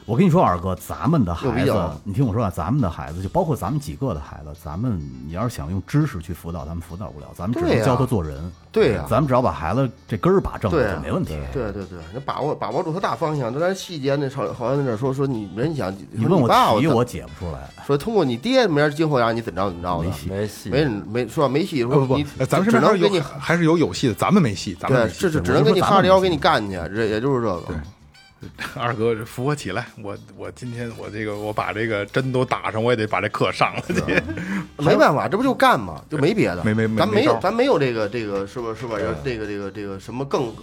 我跟你说，二哥，咱们的孩子，你听我说啊，咱们的孩子就包括咱们几个的孩子，咱们你要是想用知识去辅导，咱们辅导不了，咱们只能教他做人。对呀、啊啊，咱们只要把孩子这根儿把正了就没问题。对，你把握住他大方向，但是细节那好像在那说你人想，你问我爸我解不出来，说通过你爹明儿今后让你怎么着的，没戏，说没戏，不，咱们只能给你还是有戏的，咱们没戏，咱们。这只能给你发着腰给你干去，这也就是这个。对，二哥扶我起来，我今天我这个我把这个针都打上，我也得把这课上了去。没办法，这不就干嘛，就没别的。没，咱没有这个是吧？这个什么更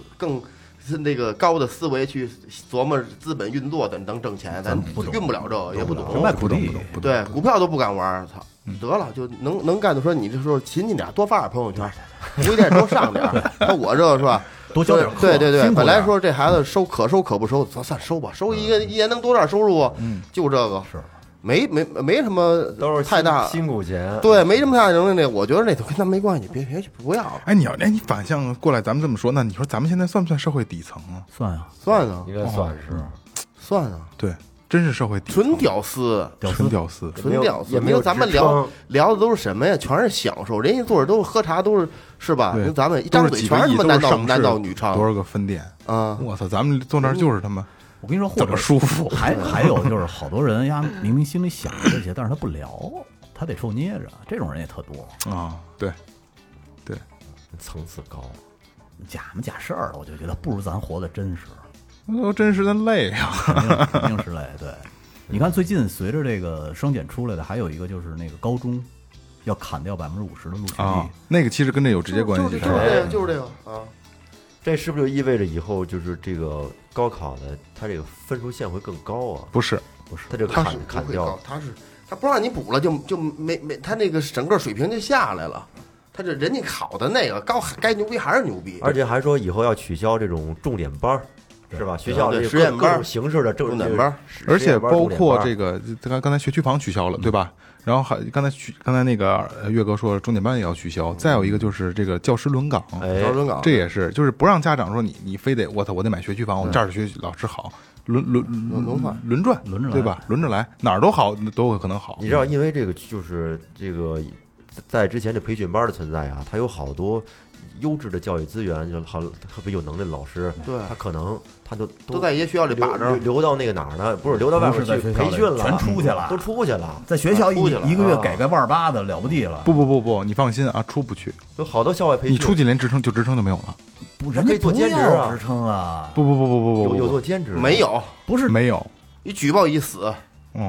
那个高的思维去琢磨资本运作的能挣钱，咱运不了这，也不懂，不懂。对，股票都不敢玩，操。得了，就能干的说，你这时候勤勤点，多发点朋友圈，微店多上点。那我这是吧，多交点课。对，本来说这孩子收可不收，算收吧，收一个一年能多点收入，就这个是没什么太大辛苦钱，对，没什么太大能力。我觉得那都跟咱没关系，别不要。哎，你要你反向过来，咱们这么说，那你说咱们现在算不算社会底层啊？算啊，应该算啊，对。真是社会纯屌丝，也没有咱们聊的都是什么呀？全是享受，人家坐着都是喝茶，都是是吧？咱们一张嘴全是男盗女娼，多少个分店啊！我操，咱们坐那儿就是他妈，我跟你说，或者舒服。还有就是好多人呀，明明心里想这些，但是他不聊，他得受捏着，这种人也特多啊。对，层次高，假事儿了，我就觉得不如咱活得真实。那都真实的累呀、啊，肯定是累。对，你看最近随着这个双减出来的，还有一个就是那个高中要砍掉50%的录取率、啊，那个其实跟这有直接关系。就是这个啊，这是不是就意味着以后就是这个高考的它这个分数线会更高啊？不是，它这个砍掉，它不让你补了就没，它那个整个水平就下来了。他这人家考的那个高，该牛逼还是牛逼，而且还说以后要取消这种重点班。是吧？学校的实验班形式的重点班，而且包括这个，刚才学区房取消了，对吧？然后还刚才那个岳哥说重点班也要取消，再有一个就是这个教师轮岗，这也是就是不让家长说你非得我操，我得买学区房，我这儿学老师好，轮转，对吧？轮着来，哪儿都好，都有可能好。你知道，因为这个就是这个在之前这培训班的存在啊，它有好多。优质的教育资源，就好，特别有能力的老师，对他可能他就都在一些学校里把着，留到那个哪儿呢？不是留到外面去培训了，全出去了，都出去了，在学校一个月给个1.8万的了不地了。不，你放心啊，出不去，有好多校外培训，你出去连职称都没有了，不，人家做兼职啊，职称啊，不，有做兼职没有？不是没有，你举报一死。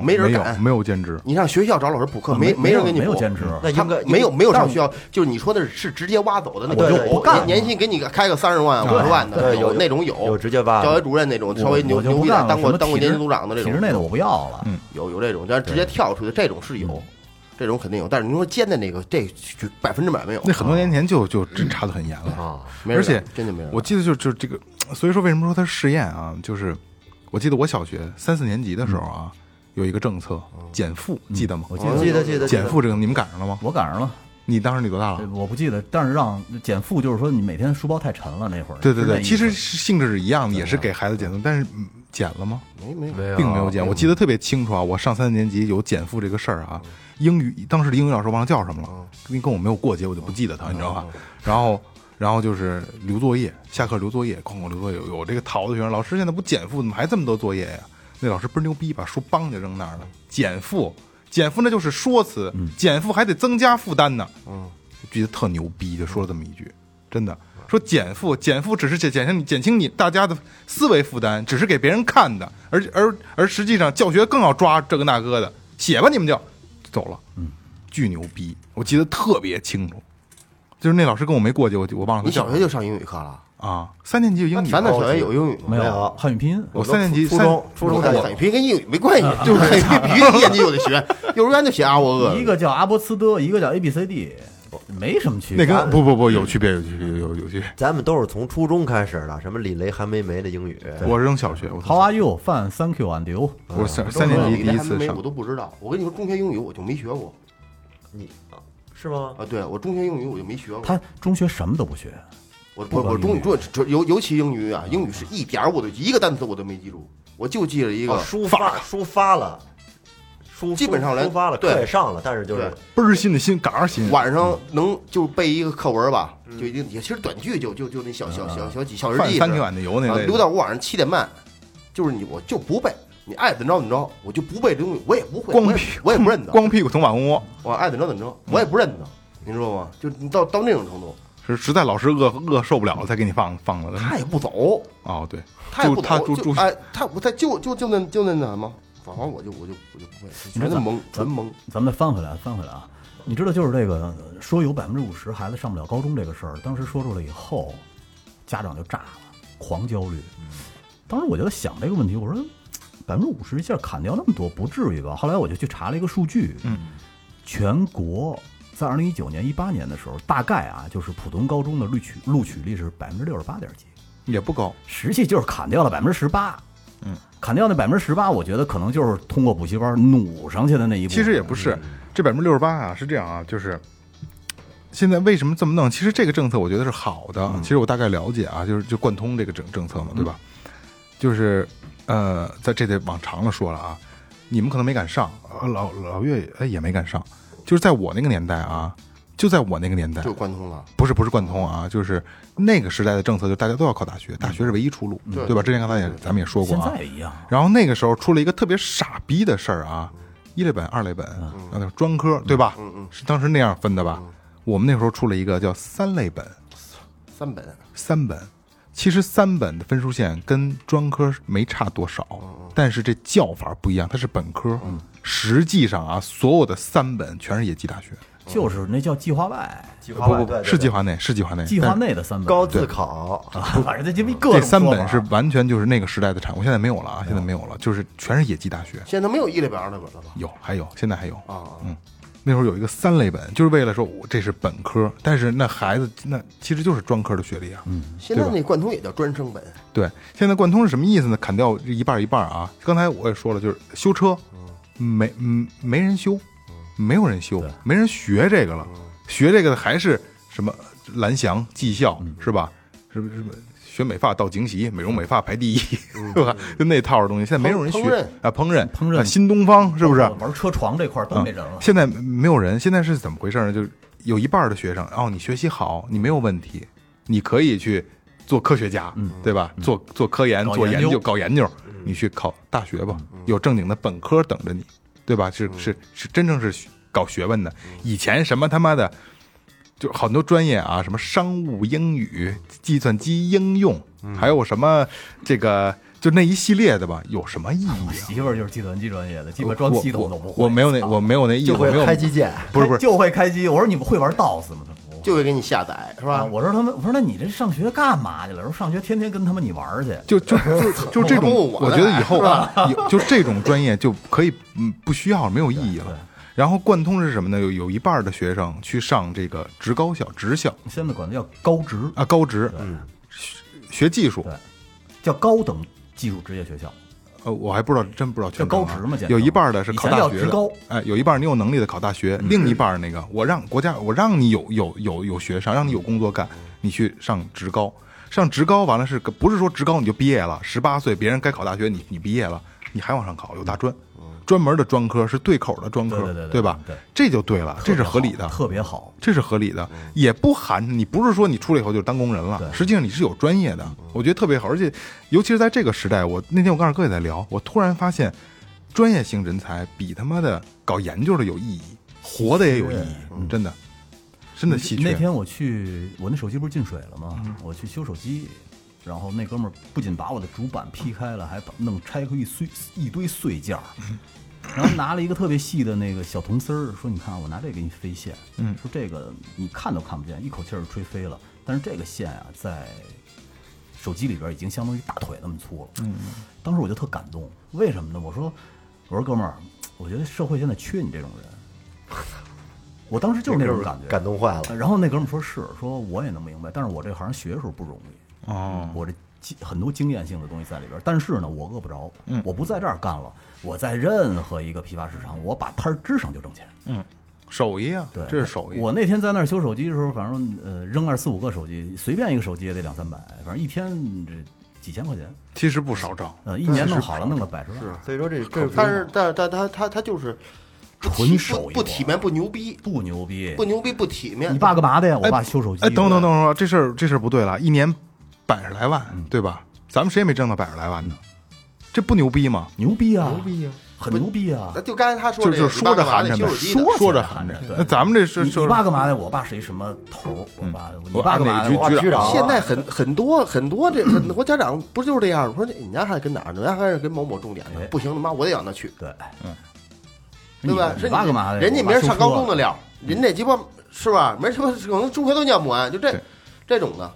没人敢，没有兼职。你上学校找老师补课，没人给你补。没有兼职，那应该没有上学校，就是你说的是直接挖走的那种。我就不干了，年薪给你开个30万、50万的，有那种有直接挖。教学主任那种稍微牛逼的，当过年级组长的这种。体制内的我不要了，有这种，但直接跳出去这种是有，这种肯定有。但是你说兼的那个，这100%没有。那很多年前就真查得很严了啊，而且真的没有。我记得就这个，所以说为什么说它是试验啊？就是我记得我小学3、4年级的时候啊。有一个政策减负，记得吗？我记得减负这个，你们赶上了吗？我赶上了。你当时你多大了？我不记得，但是让减负就是说你每天书包太沉了那会儿。对，其实性质是一样的，也是给孩子减负，但是减了吗？没有，并没有减。我记得特别清楚啊，我上3年级有减负这个事儿啊。英语当时的英语老师忘了叫什么了，因为跟我没有过节，我就不记得他，你知道吧？然后就是留作业，下课留作业，哐哐留作业。有这个逃的学生，老师现在不减负，怎么还这么多作业呀？那老师不是牛逼，把书帮就扔那儿了。减负那就是说辞，减负还得增加负担呢。嗯，我觉得特牛逼，就说了这么一句，真的。说减负只是减轻你大家的思维负担，只是给别人看的，而实际上教学更要抓这个那个的，写吧你们就走了，嗯，巨牛逼，我记得特别清楚，就是那老师跟我没过去，我忘了。你小学就上英语课了啊？三年级有英语，咱那小学有英语没有？汉语拼音，我三年级初中汉语拼音跟英语没关系，就是汉语拼音必须一年级就得学，幼儿园就写阿波俄，一个叫阿波斯德，一个叫 A B C D。没什么区别，那个不有区别，有区别。咱们都是从初中开始的，什么李雷、韩梅梅的英语，我扔小学。How are you? Fine, thank you and you。我三年级第一次上，我都不知道。我跟你说，中学英语我就没学过。你是吗？啊，对，我中学英语我就没学过。他中学什么都不学。我中尤其英语啊，英语是一点我都一个单词我都没记住，我就记了一个抒发了。基本上来发了，对，上了，但是就是倍儿新的新嘎儿新，晚上能就背一个课文吧，就已经也其实短句就那小几小日记，三天晚的游那类的，留到我晚上7点半，就是你我就不背，你爱怎么着怎么着，我就不背这东西，我也不会，光屁我也不认得，光屁股捅马蜂窝，我爱怎么着怎么着，我也不认得，你知道吗？就你到那种程度，是实在老师饿受不了了才给你放了，他也不走，哦对，他也不走，就哎他我他就那什么。反正我就不会，全是懵，纯懵。咱们再翻回来啊！你知道，就是这个说有50%孩子上不了高中这个事儿，当时说出来以后，家长就炸了，狂焦虑。当时我就想这个问题，我说50%一下砍掉那么多，不至于吧？后来我就去查了一个数据，全国在2019年、18年的时候，大概啊，就是普通高中的录取率是68.几%，也不高，实际就是砍掉了18%。砍掉那18%，我觉得可能就是通过补习班努上去的那一步。其实也不是，这68%啊是这样啊，就是现在为什么这么弄？其实这个政策我觉得是好的，其实我大概了解啊，就贯通这个政策嘛，对吧？就是在这得往长了说了啊，你们可能没敢上，老岳也没敢上，就是在我那个年代啊。就在我那个年代，就贯通了，不是贯通啊，就是那个时代的政策，就大家都要考大学，大学是唯一出路，对吧？之前刚才咱们也说过啊，现在也一样。然后那个时候出了一个特别傻逼的事儿啊，1类本、2类本，然后专科，对吧？是当时那样分的吧？我们那时候出了一个叫3类本，三本。其实3本的分数线跟专科没差多少，但是这叫法不一样，它是本科。实际上啊，所有的3本全是野鸡大学。就是那叫计划外，不是计划内的3本高自考，反正这3本是完全就是那个时代的产物，现在没有了啊，现在没有了，就是全是野鸡大学。现在没有1类本、2类本了吧？有，还有，现在还有啊。那时候有一个3类本，就是为了说我这是本科，但是那孩子那其实就是专科的学历啊。现在那贯通也叫专升本。对，现在贯通是什么意思呢？砍掉一半啊。刚才我也说了，就是修车，没人修。没有人修，没人学这个了，学这个的还是什么蓝翔技校是吧？是学美发到京喜，美容美发排第一，对吧？就那套的东西，现在没有人学啊，烹饪、啊，新东方是不是？玩车床这块都没人了。现在没有人，现在是怎么回事呢？就是有一半的学生，你学习好，你没有问题，你可以去做科学家，对吧？做科研，做研究，搞研究，你去考大学吧，有正经的本科等着你。对吧？是，真正是搞学问的。以前什么他妈的，就很多专业啊，什么商务英语、计算机应用，还有什么这个，就那一系列的吧，有什么意义啊？我媳妇儿就是计算机专业的，基本装系统都不会。我没有那意思，就会开机键，不是就会开机。我说你们会玩 DOS 吗？就会给你下载是吧？我说他们，我说那你这上学干嘛去了？说上学天天跟他们你玩去，就这种，我觉得以后就这种专业就可以不需要没有意义了。然后贯通是什么呢？有一半的学生去上这个职校，现在管它叫高职，学技术，叫高等技术职业学校。我还不知道，真不知道全高职嘛？有一半的是考大学的，哎，有一半你有能力的考大学，另一半那个我让国家，我让你有学上，让你有工作干，你去上职高，完了是不是说职高你就毕业了？18岁别人该考大学，你毕业了，你还往上考，有大专，专门的专科是对口的专科，对吧？这就对了，这是合理的，特别好，这是合理的，也不含你不是说你出来以后就当工人了，实际上你是有专业的，我觉得特别好，而且。尤其是在这个时代，我跟二哥也在聊，我突然发现，专业性人才比他妈的搞研究的有意义，活的也有意义，真的。真的稀缺。那天我去，我那手机不是进水了吗？我去修手机，然后那哥们儿不仅把我的主板劈开了，还把弄拆开一堆碎件儿，然后拿了一个特别细的那个小铜丝儿，说你看我拿这个给你飞线，说这个你看都看不见，一口气儿吹飞了。但是这个线啊，在手机里边已经相当于大腿那么粗了。当时我就特感动，为什么呢？我说哥们儿，我觉得社会现在缺你这种人。我当时就是那种感觉，感动坏了。然后那哥们说说我也能明白，但是我这行学的时候不容易哦，我这很多经验性的东西在里边。但是呢，我饿不着，我不在这儿干了，我在任何一个批发市场，我把摊儿支上就挣钱。手艺啊，对，这是手艺。我那天在那儿修手机的时候，反正扔2、4、5个手机，随便一个手机也得200、300，反正一天这几千块钱，其实不少挣。一年弄好了弄个100多万。是，所以说这，但是他就是。纯手艺不体面，不牛逼，不体面。你爸干嘛的呀？我爸修手机。等，这事儿不对了，一年100来万，对吧？咱们谁也没挣到100来万呢，这不牛逼吗？牛逼啊，很牛逼啊！就刚才他说的，就是说着寒碜呗，说着寒碜。那咱们这是你爸干嘛的？我爸是一什么头？你爸干嘛的？我爸局长。现在很多很多家长不就是这样？我说你家还跟哪儿？你家还是跟某某重点？不行，妈我得让他去。对，对吧？是干嘛的？人家没人上高中的料，人家鸡巴是吧？没什么可能，中学都念不完，就这种的。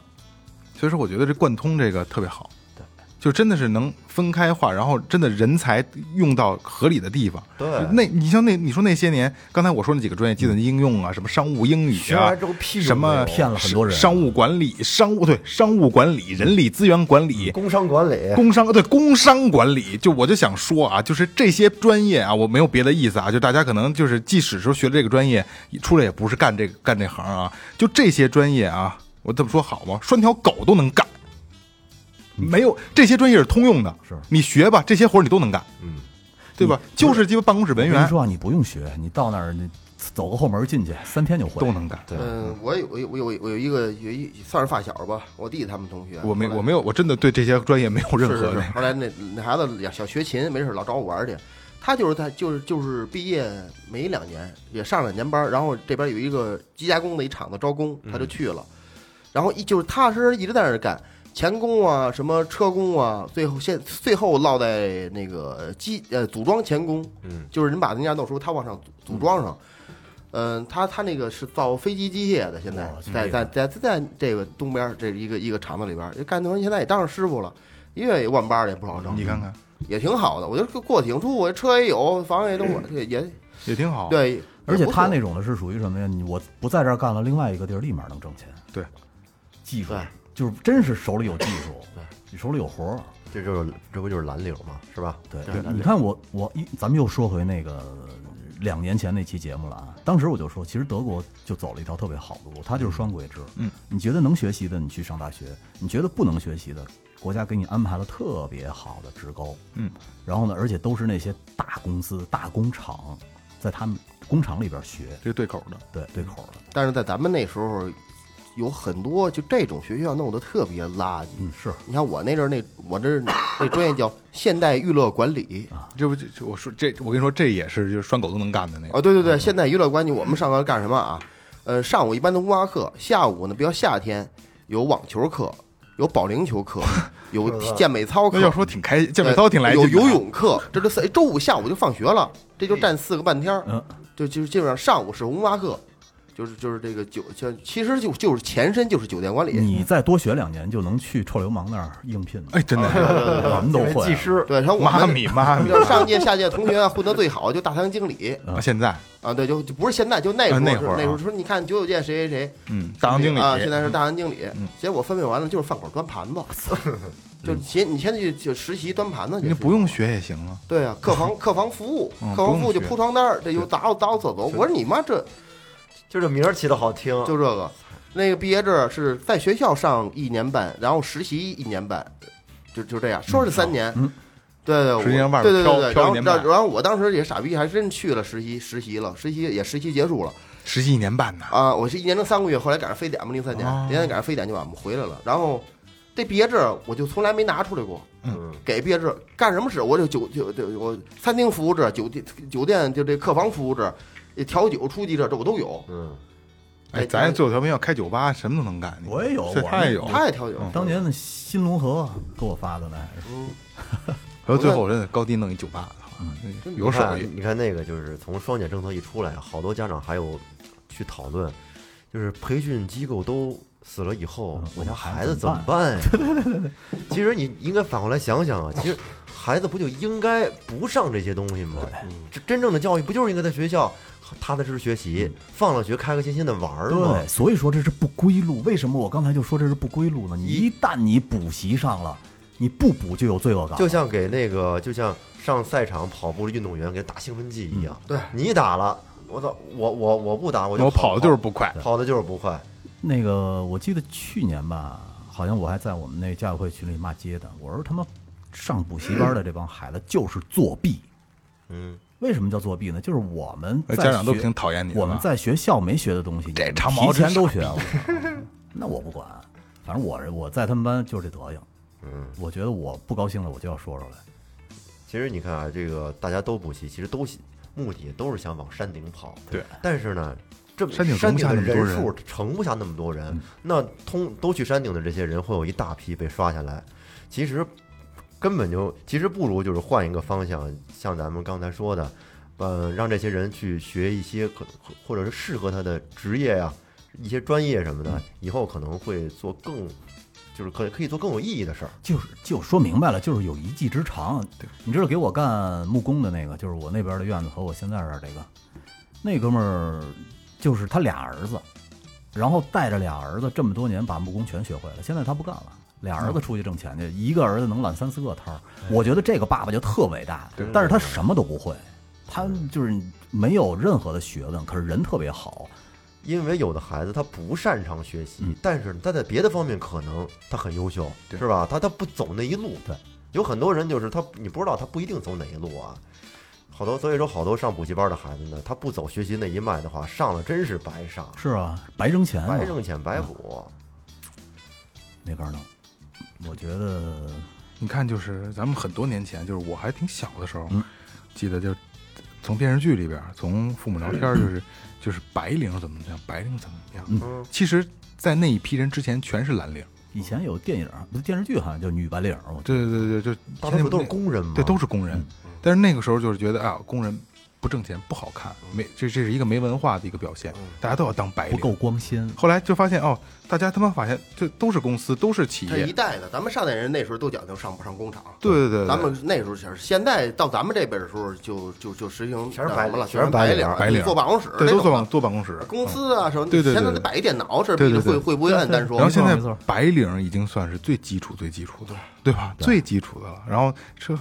所以说，我觉得这贯通这个特别好，对，就真的是能分开化，然后真的人才用到合理的地方。对，你说那些年，刚才我说那几个专业，计算机应用啊，什么商务英语啊，什么骗了很多人，商务管理、人力资源管理、工商管理。就我就想说啊，就是这些专业啊，我没有别的意思啊，就大家可能就是即使说学了这个专业，出来也不是干这行啊，就这些专业啊，我这么说好吗？拴条狗都能干。没有，这些专业是通用的，是你学吧，这些活你都能干，对吧？就是基本办公室文员。我跟你说啊，你不用学，你到那儿你走个后门进去，3天就会都能干。对，我有一个算是发小吧，我弟他们同学。我没有，我真的对这些专业没有任何的。后来那孩子想学琴，没事老找我玩去。他就是毕业没2年，也上2年班，然后这边有一个机加工的一厂子招工，他就去了，然后就是踏实一直在那儿干。钳工啊，什么车工啊，最后落在那个组装钳工，就是人把人家弄出，他往上组装上，他那个是造飞机机械的，现在在这个东边这一个厂子里边，干多人现在也当上师傅了，一月也18000的也不少挣，你看看也挺好的，我觉得过挺舒服，车也有，房也都也挺好，对，而且他那种的是属于什么呀？我不在这儿干了，另外一个地儿立马能挣钱，对，技术。就是真是手里有技术，对，你手里有活儿，这不就是蓝领嘛，是吧？对，你看我咱们又说回那个2年前那期节目了啊。当时我就说，其实德国就走了一条特别好的路，它就是双轨制。你觉得能学习的，你去上大学；你觉得不能学习的，国家给你安排了特别好的职高。然后呢，而且都是那些大公司、大工厂，在他们工厂里边学，这是对口的，对口的。但是在咱们那时候。有很多就这种学校弄得特别垃圾，是你看我那阵儿我这专业叫现代娱乐管理啊，这不我说这我跟你说这也是就是拴狗都能干的那个啊，对，现代娱乐管理我们上课干什么啊？上午一般都文化课，下午呢，比如夏天有网球课，有保龄球课，有健美操课，要说挺开心，健美操挺来劲，有游泳课，这都周五下午就放学了，这就占4个半天，就是基本上上午是文化课。就是这个其实就是前身就是酒店管理。你再多学2年就能去臭流氓那儿应聘了。哎，真的，我们都会技师。对，然后妈咪，上届下届同学混得最好就大堂经理。现在啊，对，就不是现在，就那时候说你看999届谁，大堂经理啊，现在是大堂经理。结果分配完了就是饭馆端盘子，就你现在就实习端盘子，你不用学也行啊。对啊，客房服务，就铺床单，这又打扫厕所。我说你妈这。就这名儿起得好听，就这个，那个毕业制是在学校上1年半，然后实习1年半，就这样，说是3年，对，对，然后我当时也傻逼，还真去了实习了，实习结束了，实习1年半呢，啊，我是1年零3个月，后来赶上非典嘛，03年，赶上非典就把我们回来了，然后这毕业制我就从来没拿出来过，给毕业制干什么使？我我餐厅服务制，酒店就这客房服务制。调酒、初级这我都有，哎，咱也做调频要开酒吧，什么都能干。我也有，他也有，他也调酒。当年的新龙河给我发的来，然后最后人高低弄一酒吧，有手艺。你看那个，就是从双减政策一出来，好多家长还有去讨论，就是培训机构都死了以后，我家孩子怎么办呀？对，其实你应该反过来想想啊，其实孩子不就应该不上这些东西吗？这真正的教育不就是应该在学校踏踏实实学习，放了学开开心心的玩吗？对，所以说这是不归路。为什么我刚才就说这是不归路呢？你一旦你补习上了，你不补就有罪恶感，就像上赛场跑步的运动员给打兴奋剂一样。对，你打了，我不打，我跑的就是不快，跑的就是不快。那个我记得去年吧，好像我还在我们那家委会群里骂街的，我说他妈上补习班的这帮孩子就是作弊。嗯。为什么叫作弊呢？就是我们家长都挺讨厌你，我们在学校没学的东西，这长毛全都学了。那我不管，反正我在他们班就是这德行。嗯，我觉得我不高兴了，我就要说出来。其实你看啊，这个大家都补习，其实都目的都是想往山顶跑。对，但是呢，这山顶的人数盛不下那么多人，那都去山顶的这些人会有一大批被刷下来。其实。根本就其实不如就是换一个方向，像咱们刚才说的，让这些人去学一些或者是适合他的职业啊，一些专业什么的，以后可能会做更就是可以做更有意义的事儿。就说明白了，就是有一技之长。对，你知道给我干木工的那个，就是我那边的院子和我现在这儿这个那哥们儿，就是他俩儿子，然后带着俩儿子这么多年把木工全学会了，现在他不干了。俩儿子出去挣钱去，一个儿子能揽三四个摊儿，我觉得这个爸爸就特伟大。但是他什么都不会，他就是没有任何的学问，可是人特别好。因为有的孩子他不擅长学习，但是他在别的方面可能他很优秀，是吧？他不走那一路。对，有很多人就是你不知道他不一定走哪一路啊。所以说好多上补习班的孩子呢，他不走学习那一脉的话，上了真是白上。是啊，白挣钱，白挣钱，白补，没法弄。我觉得你看，就是咱们很多年前，就是我还挺小的时候，记得就从电视剧里边，从父母聊天，就是白领怎么样，白领怎么样。其实，在那一批人之前，全是蓝领。以前有电影、电视剧，好像叫女白领。对，就大部分都是工人嘛。对，都是工人。但是那个时候就是觉得啊，工人不挣钱不好看，这是一个没文化的一个表现，大家都要当白领，不够光鲜。后来就发现哦，大家他妈发现这都是公司，都是企业，一代的。咱们上代人那时候都讲究上不上工厂，对，咱们那时候现在到咱们这边的时候就实行全是白领了，全是白领坐办公室，对，都坐办公室，公司啊什么，对，现在摆一电脑，这会不会按单说？然后现在白领已经算是最基础最基础的，对吧？最基础的了。然后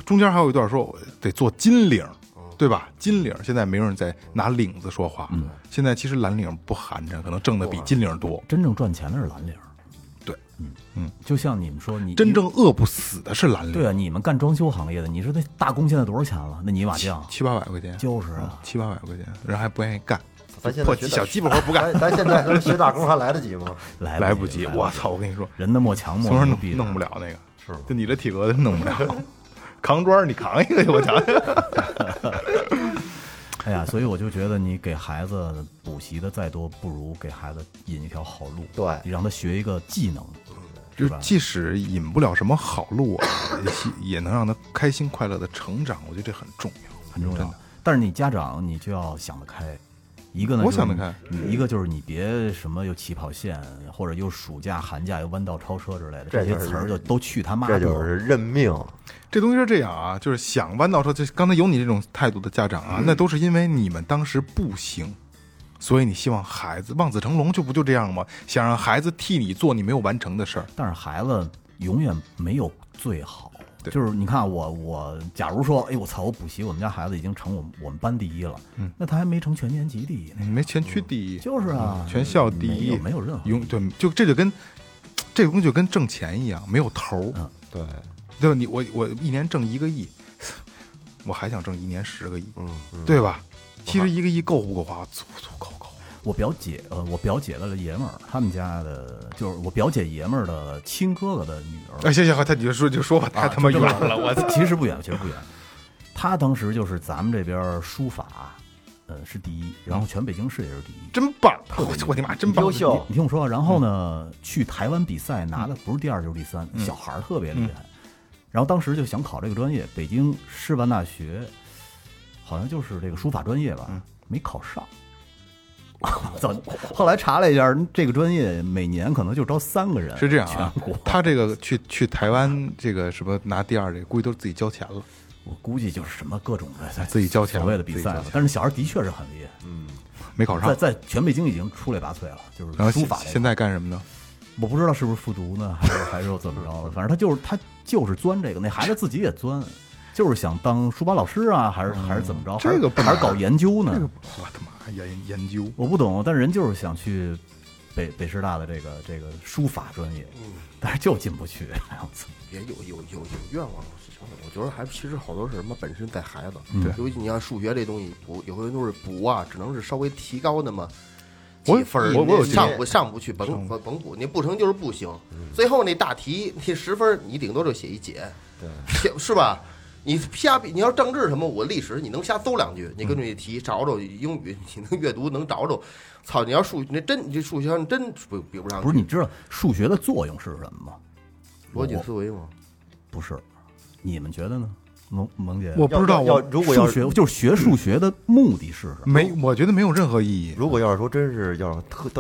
中间还有一段说我得做金领。对吧？金领现在没有人在拿领子说话，现在其实蓝领不寒碜，可能挣的比金领多。真正赚钱的是蓝领，对，就像你们说，你真正饿不死的是蓝领。对啊，你们干装修行业的，你说那大工现在多少钱了？那泥瓦匠700-800块钱，就是啊，700-800块钱，人还不愿意干。咱现在小鸡巴活不干，咱现在学打工还来得及吗？来不及！我操！我跟你说，人的莫强莫，弄不了那个，是吗？就你这体格子弄不了。扛砖，你扛一个去，我瞧瞧。哎呀，所以我就觉得，你给孩子补习的再多，不如给孩子引一条好路。对，你让他学一个技能，就即使引不了什么好路，也能让他开心快乐的成长。我觉得这很重要，很重要。但是你家长，你就要想得开。一个呢，我想得开；一个就是你别什么又起跑线，或者又暑假、寒假又弯道超车之类的，这些词儿就都去他妈的。这就是认命。这东西是这样啊，就是想弯道超车。刚才有你这种态度的家长啊，那都是因为你们当时不行，所以你希望孩子望子成龙，就这样吗？想让孩子替你做你没有完成的事儿。但是孩子永远没有最好。就是你看我假如说，哎，我操，我补习，我们家孩子已经成我们班第一了，那他还没成全年级第一呢，没全区第一，就是啊，全校第一，没有任何，对，就这就跟这个东西就跟挣钱一样，没有头，对吧？我一年挣1个亿，我还想挣一年10个亿，对吧？其实1个亿够不够花？足够。我表姐的爷们儿，他们家的，就是我表姐爷们儿的亲哥哥的女儿。哎，行，他你就说吧，他妈远了，我其实不远，他当时就是咱们这边书法是第一，然后全北京市也是第一，真棒！我的妈，真棒！优秀！你听我说，然后呢，去台湾比赛拿的不是第二就是第三，小孩儿特别厉害。然后当时就想考这个专业，北京师范大学好像就是这个书法专业吧，没考上。后来查了一下，这个专业每年可能就招3个人，是这样啊。他这个去台湾这个什么拿第二，这估计都是自己交钱了。我估计就是什么各种的自己交钱所谓的比赛了，但是小孩的确是很厉害，嗯，没考上，在全北京已经出类拔萃了，就是书法。现在干什么呢？我不知道是不是复读呢，还是怎么着了？反正他就是钻这个，那孩子自己也钻。就是想当书法老师啊，还是怎么着？这个还是搞研究呢？这个我他妈研究，我不懂，但是人就是想去北师大的这个书法专业，但是就进不去。也有愿望，我觉得还其实好多是什么本身带孩子，对，尤其你像数学这东西补，有些都是补啊，只能是稍微提高那么几分，我上不去，甭补，你不成就是不行。最后那大题那10分，你顶多就写一解，对，是吧？你瞎比，你要政治什么，我历史你能瞎搜两句，你根据题找找；英语你能阅读能找找。操，你要数学，你这数学上真比不上。不是，你知道数学的作用是什么吗？逻辑思维吗？不是，你们觉得呢？萌姐，我不知道。如果要学，就是学数学的目的是什么？没，我觉得没有任何意义。如果要是说真是要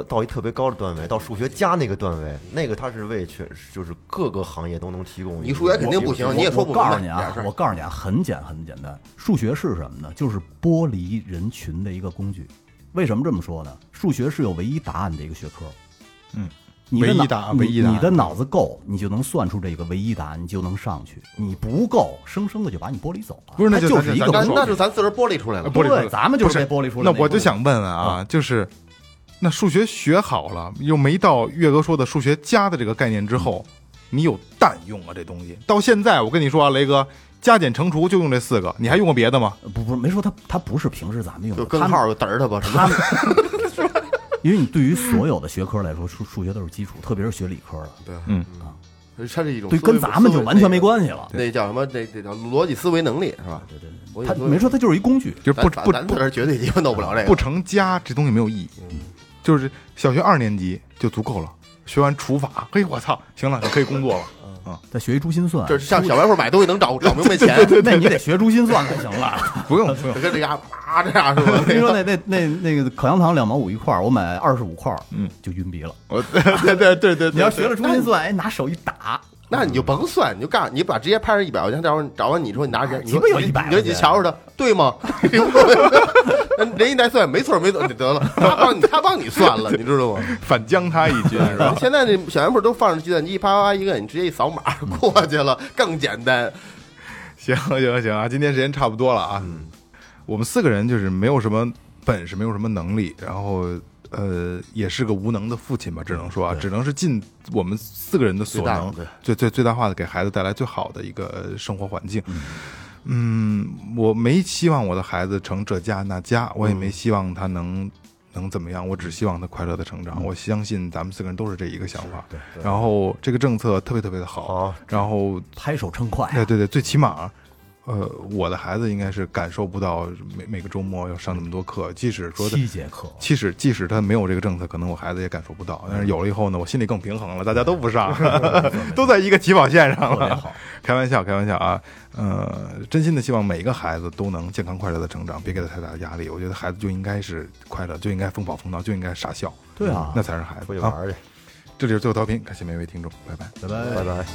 到一特别高的段位，到数学家那个段位，那个它是为全就是各个行业都能提供。你数学肯定不行，你也说不明白。我告诉你啊，很简单。数学是什么呢？就是剥离人群的一个工具。为什么这么说呢？数学是有唯一答案的一个学科。嗯。唯一答案，你的脑子够，你就能算出这个唯一答案，你就能上去。你不够，生生的就把你剥离走了。不是，那就是一个，那就咱自个儿剥离出来了。对，咱们就是被剥离出来。那我就想问问啊，就是那数学学好了，又没到岳哥说的数学家的这个概念之后，你有蛋用啊？这东西到现在，我跟你说啊，雷哥。加减乘除就用这4个，你还用过别的吗？不，没说他不是平时咱们用的，就根号就嘚他吧，什么？因为你对于所有的学科来说，数学都是基础，特别是学理科的。对，嗯啊，它是一种对，跟咱们就完全没关系了。那叫什么？这叫逻辑思维能力是吧？对，他没说他就是一工具，就是不，咱这绝对弄不了这个，不成家这东西没有意义。就是小学2年级就足够了，学完除法，嘿，我操，行了，你可以工作了。再学一珠心算，就是像小卖部买东西能找明白钱，那你得学珠心算才行了。不用，跟这家啪这样是吧？跟你说那个口香糖2毛5一块，我买25块，嗯，就晕鼻了。对，你要学了珠心算，哎，拿手一打，那你就甭算，你就干，你把直接拍上100块钱，到时候找完你说你拿钱，你说有100，你瞧着他，对吗？人一来算，没错，得了，他帮你算了，你知道吗？反将他一军是吧？现在这小卖部都放上计算机，啪啪一个，你直接一扫码过去了，更简单。行啊，今天时间差不多了啊。我们4个人就是没有什么本事，没有什么能力，然后也是个无能的父亲吧，只能说啊，只能是尽我们4个人的所能，最大化的给孩子带来最好的一个生活环境。我没希望我的孩子成这家那家，我也没希望他能怎么样，我只希望他快乐的成长。我相信咱们4个人都是这一个想法。对，然后这个政策特别特别的好，然后拍手称快。对，最起码，我的孩子应该是感受不到每个周末要上那么多课，即使说7节课，即使他没有这个政策，可能我孩子也感受不到。但是有了以后呢，我心里更平衡了，大家都不上，都在一个起跑线上了。开玩笑啊，真心的希望每一个孩子都能健康快乐的成长，别给他太大的压力。我觉得孩子就应该是快乐，就应该疯跑疯闹，就应该傻笑。对啊，那才是孩子。出去玩去。这里是最后调频，感谢每位听众，拜拜。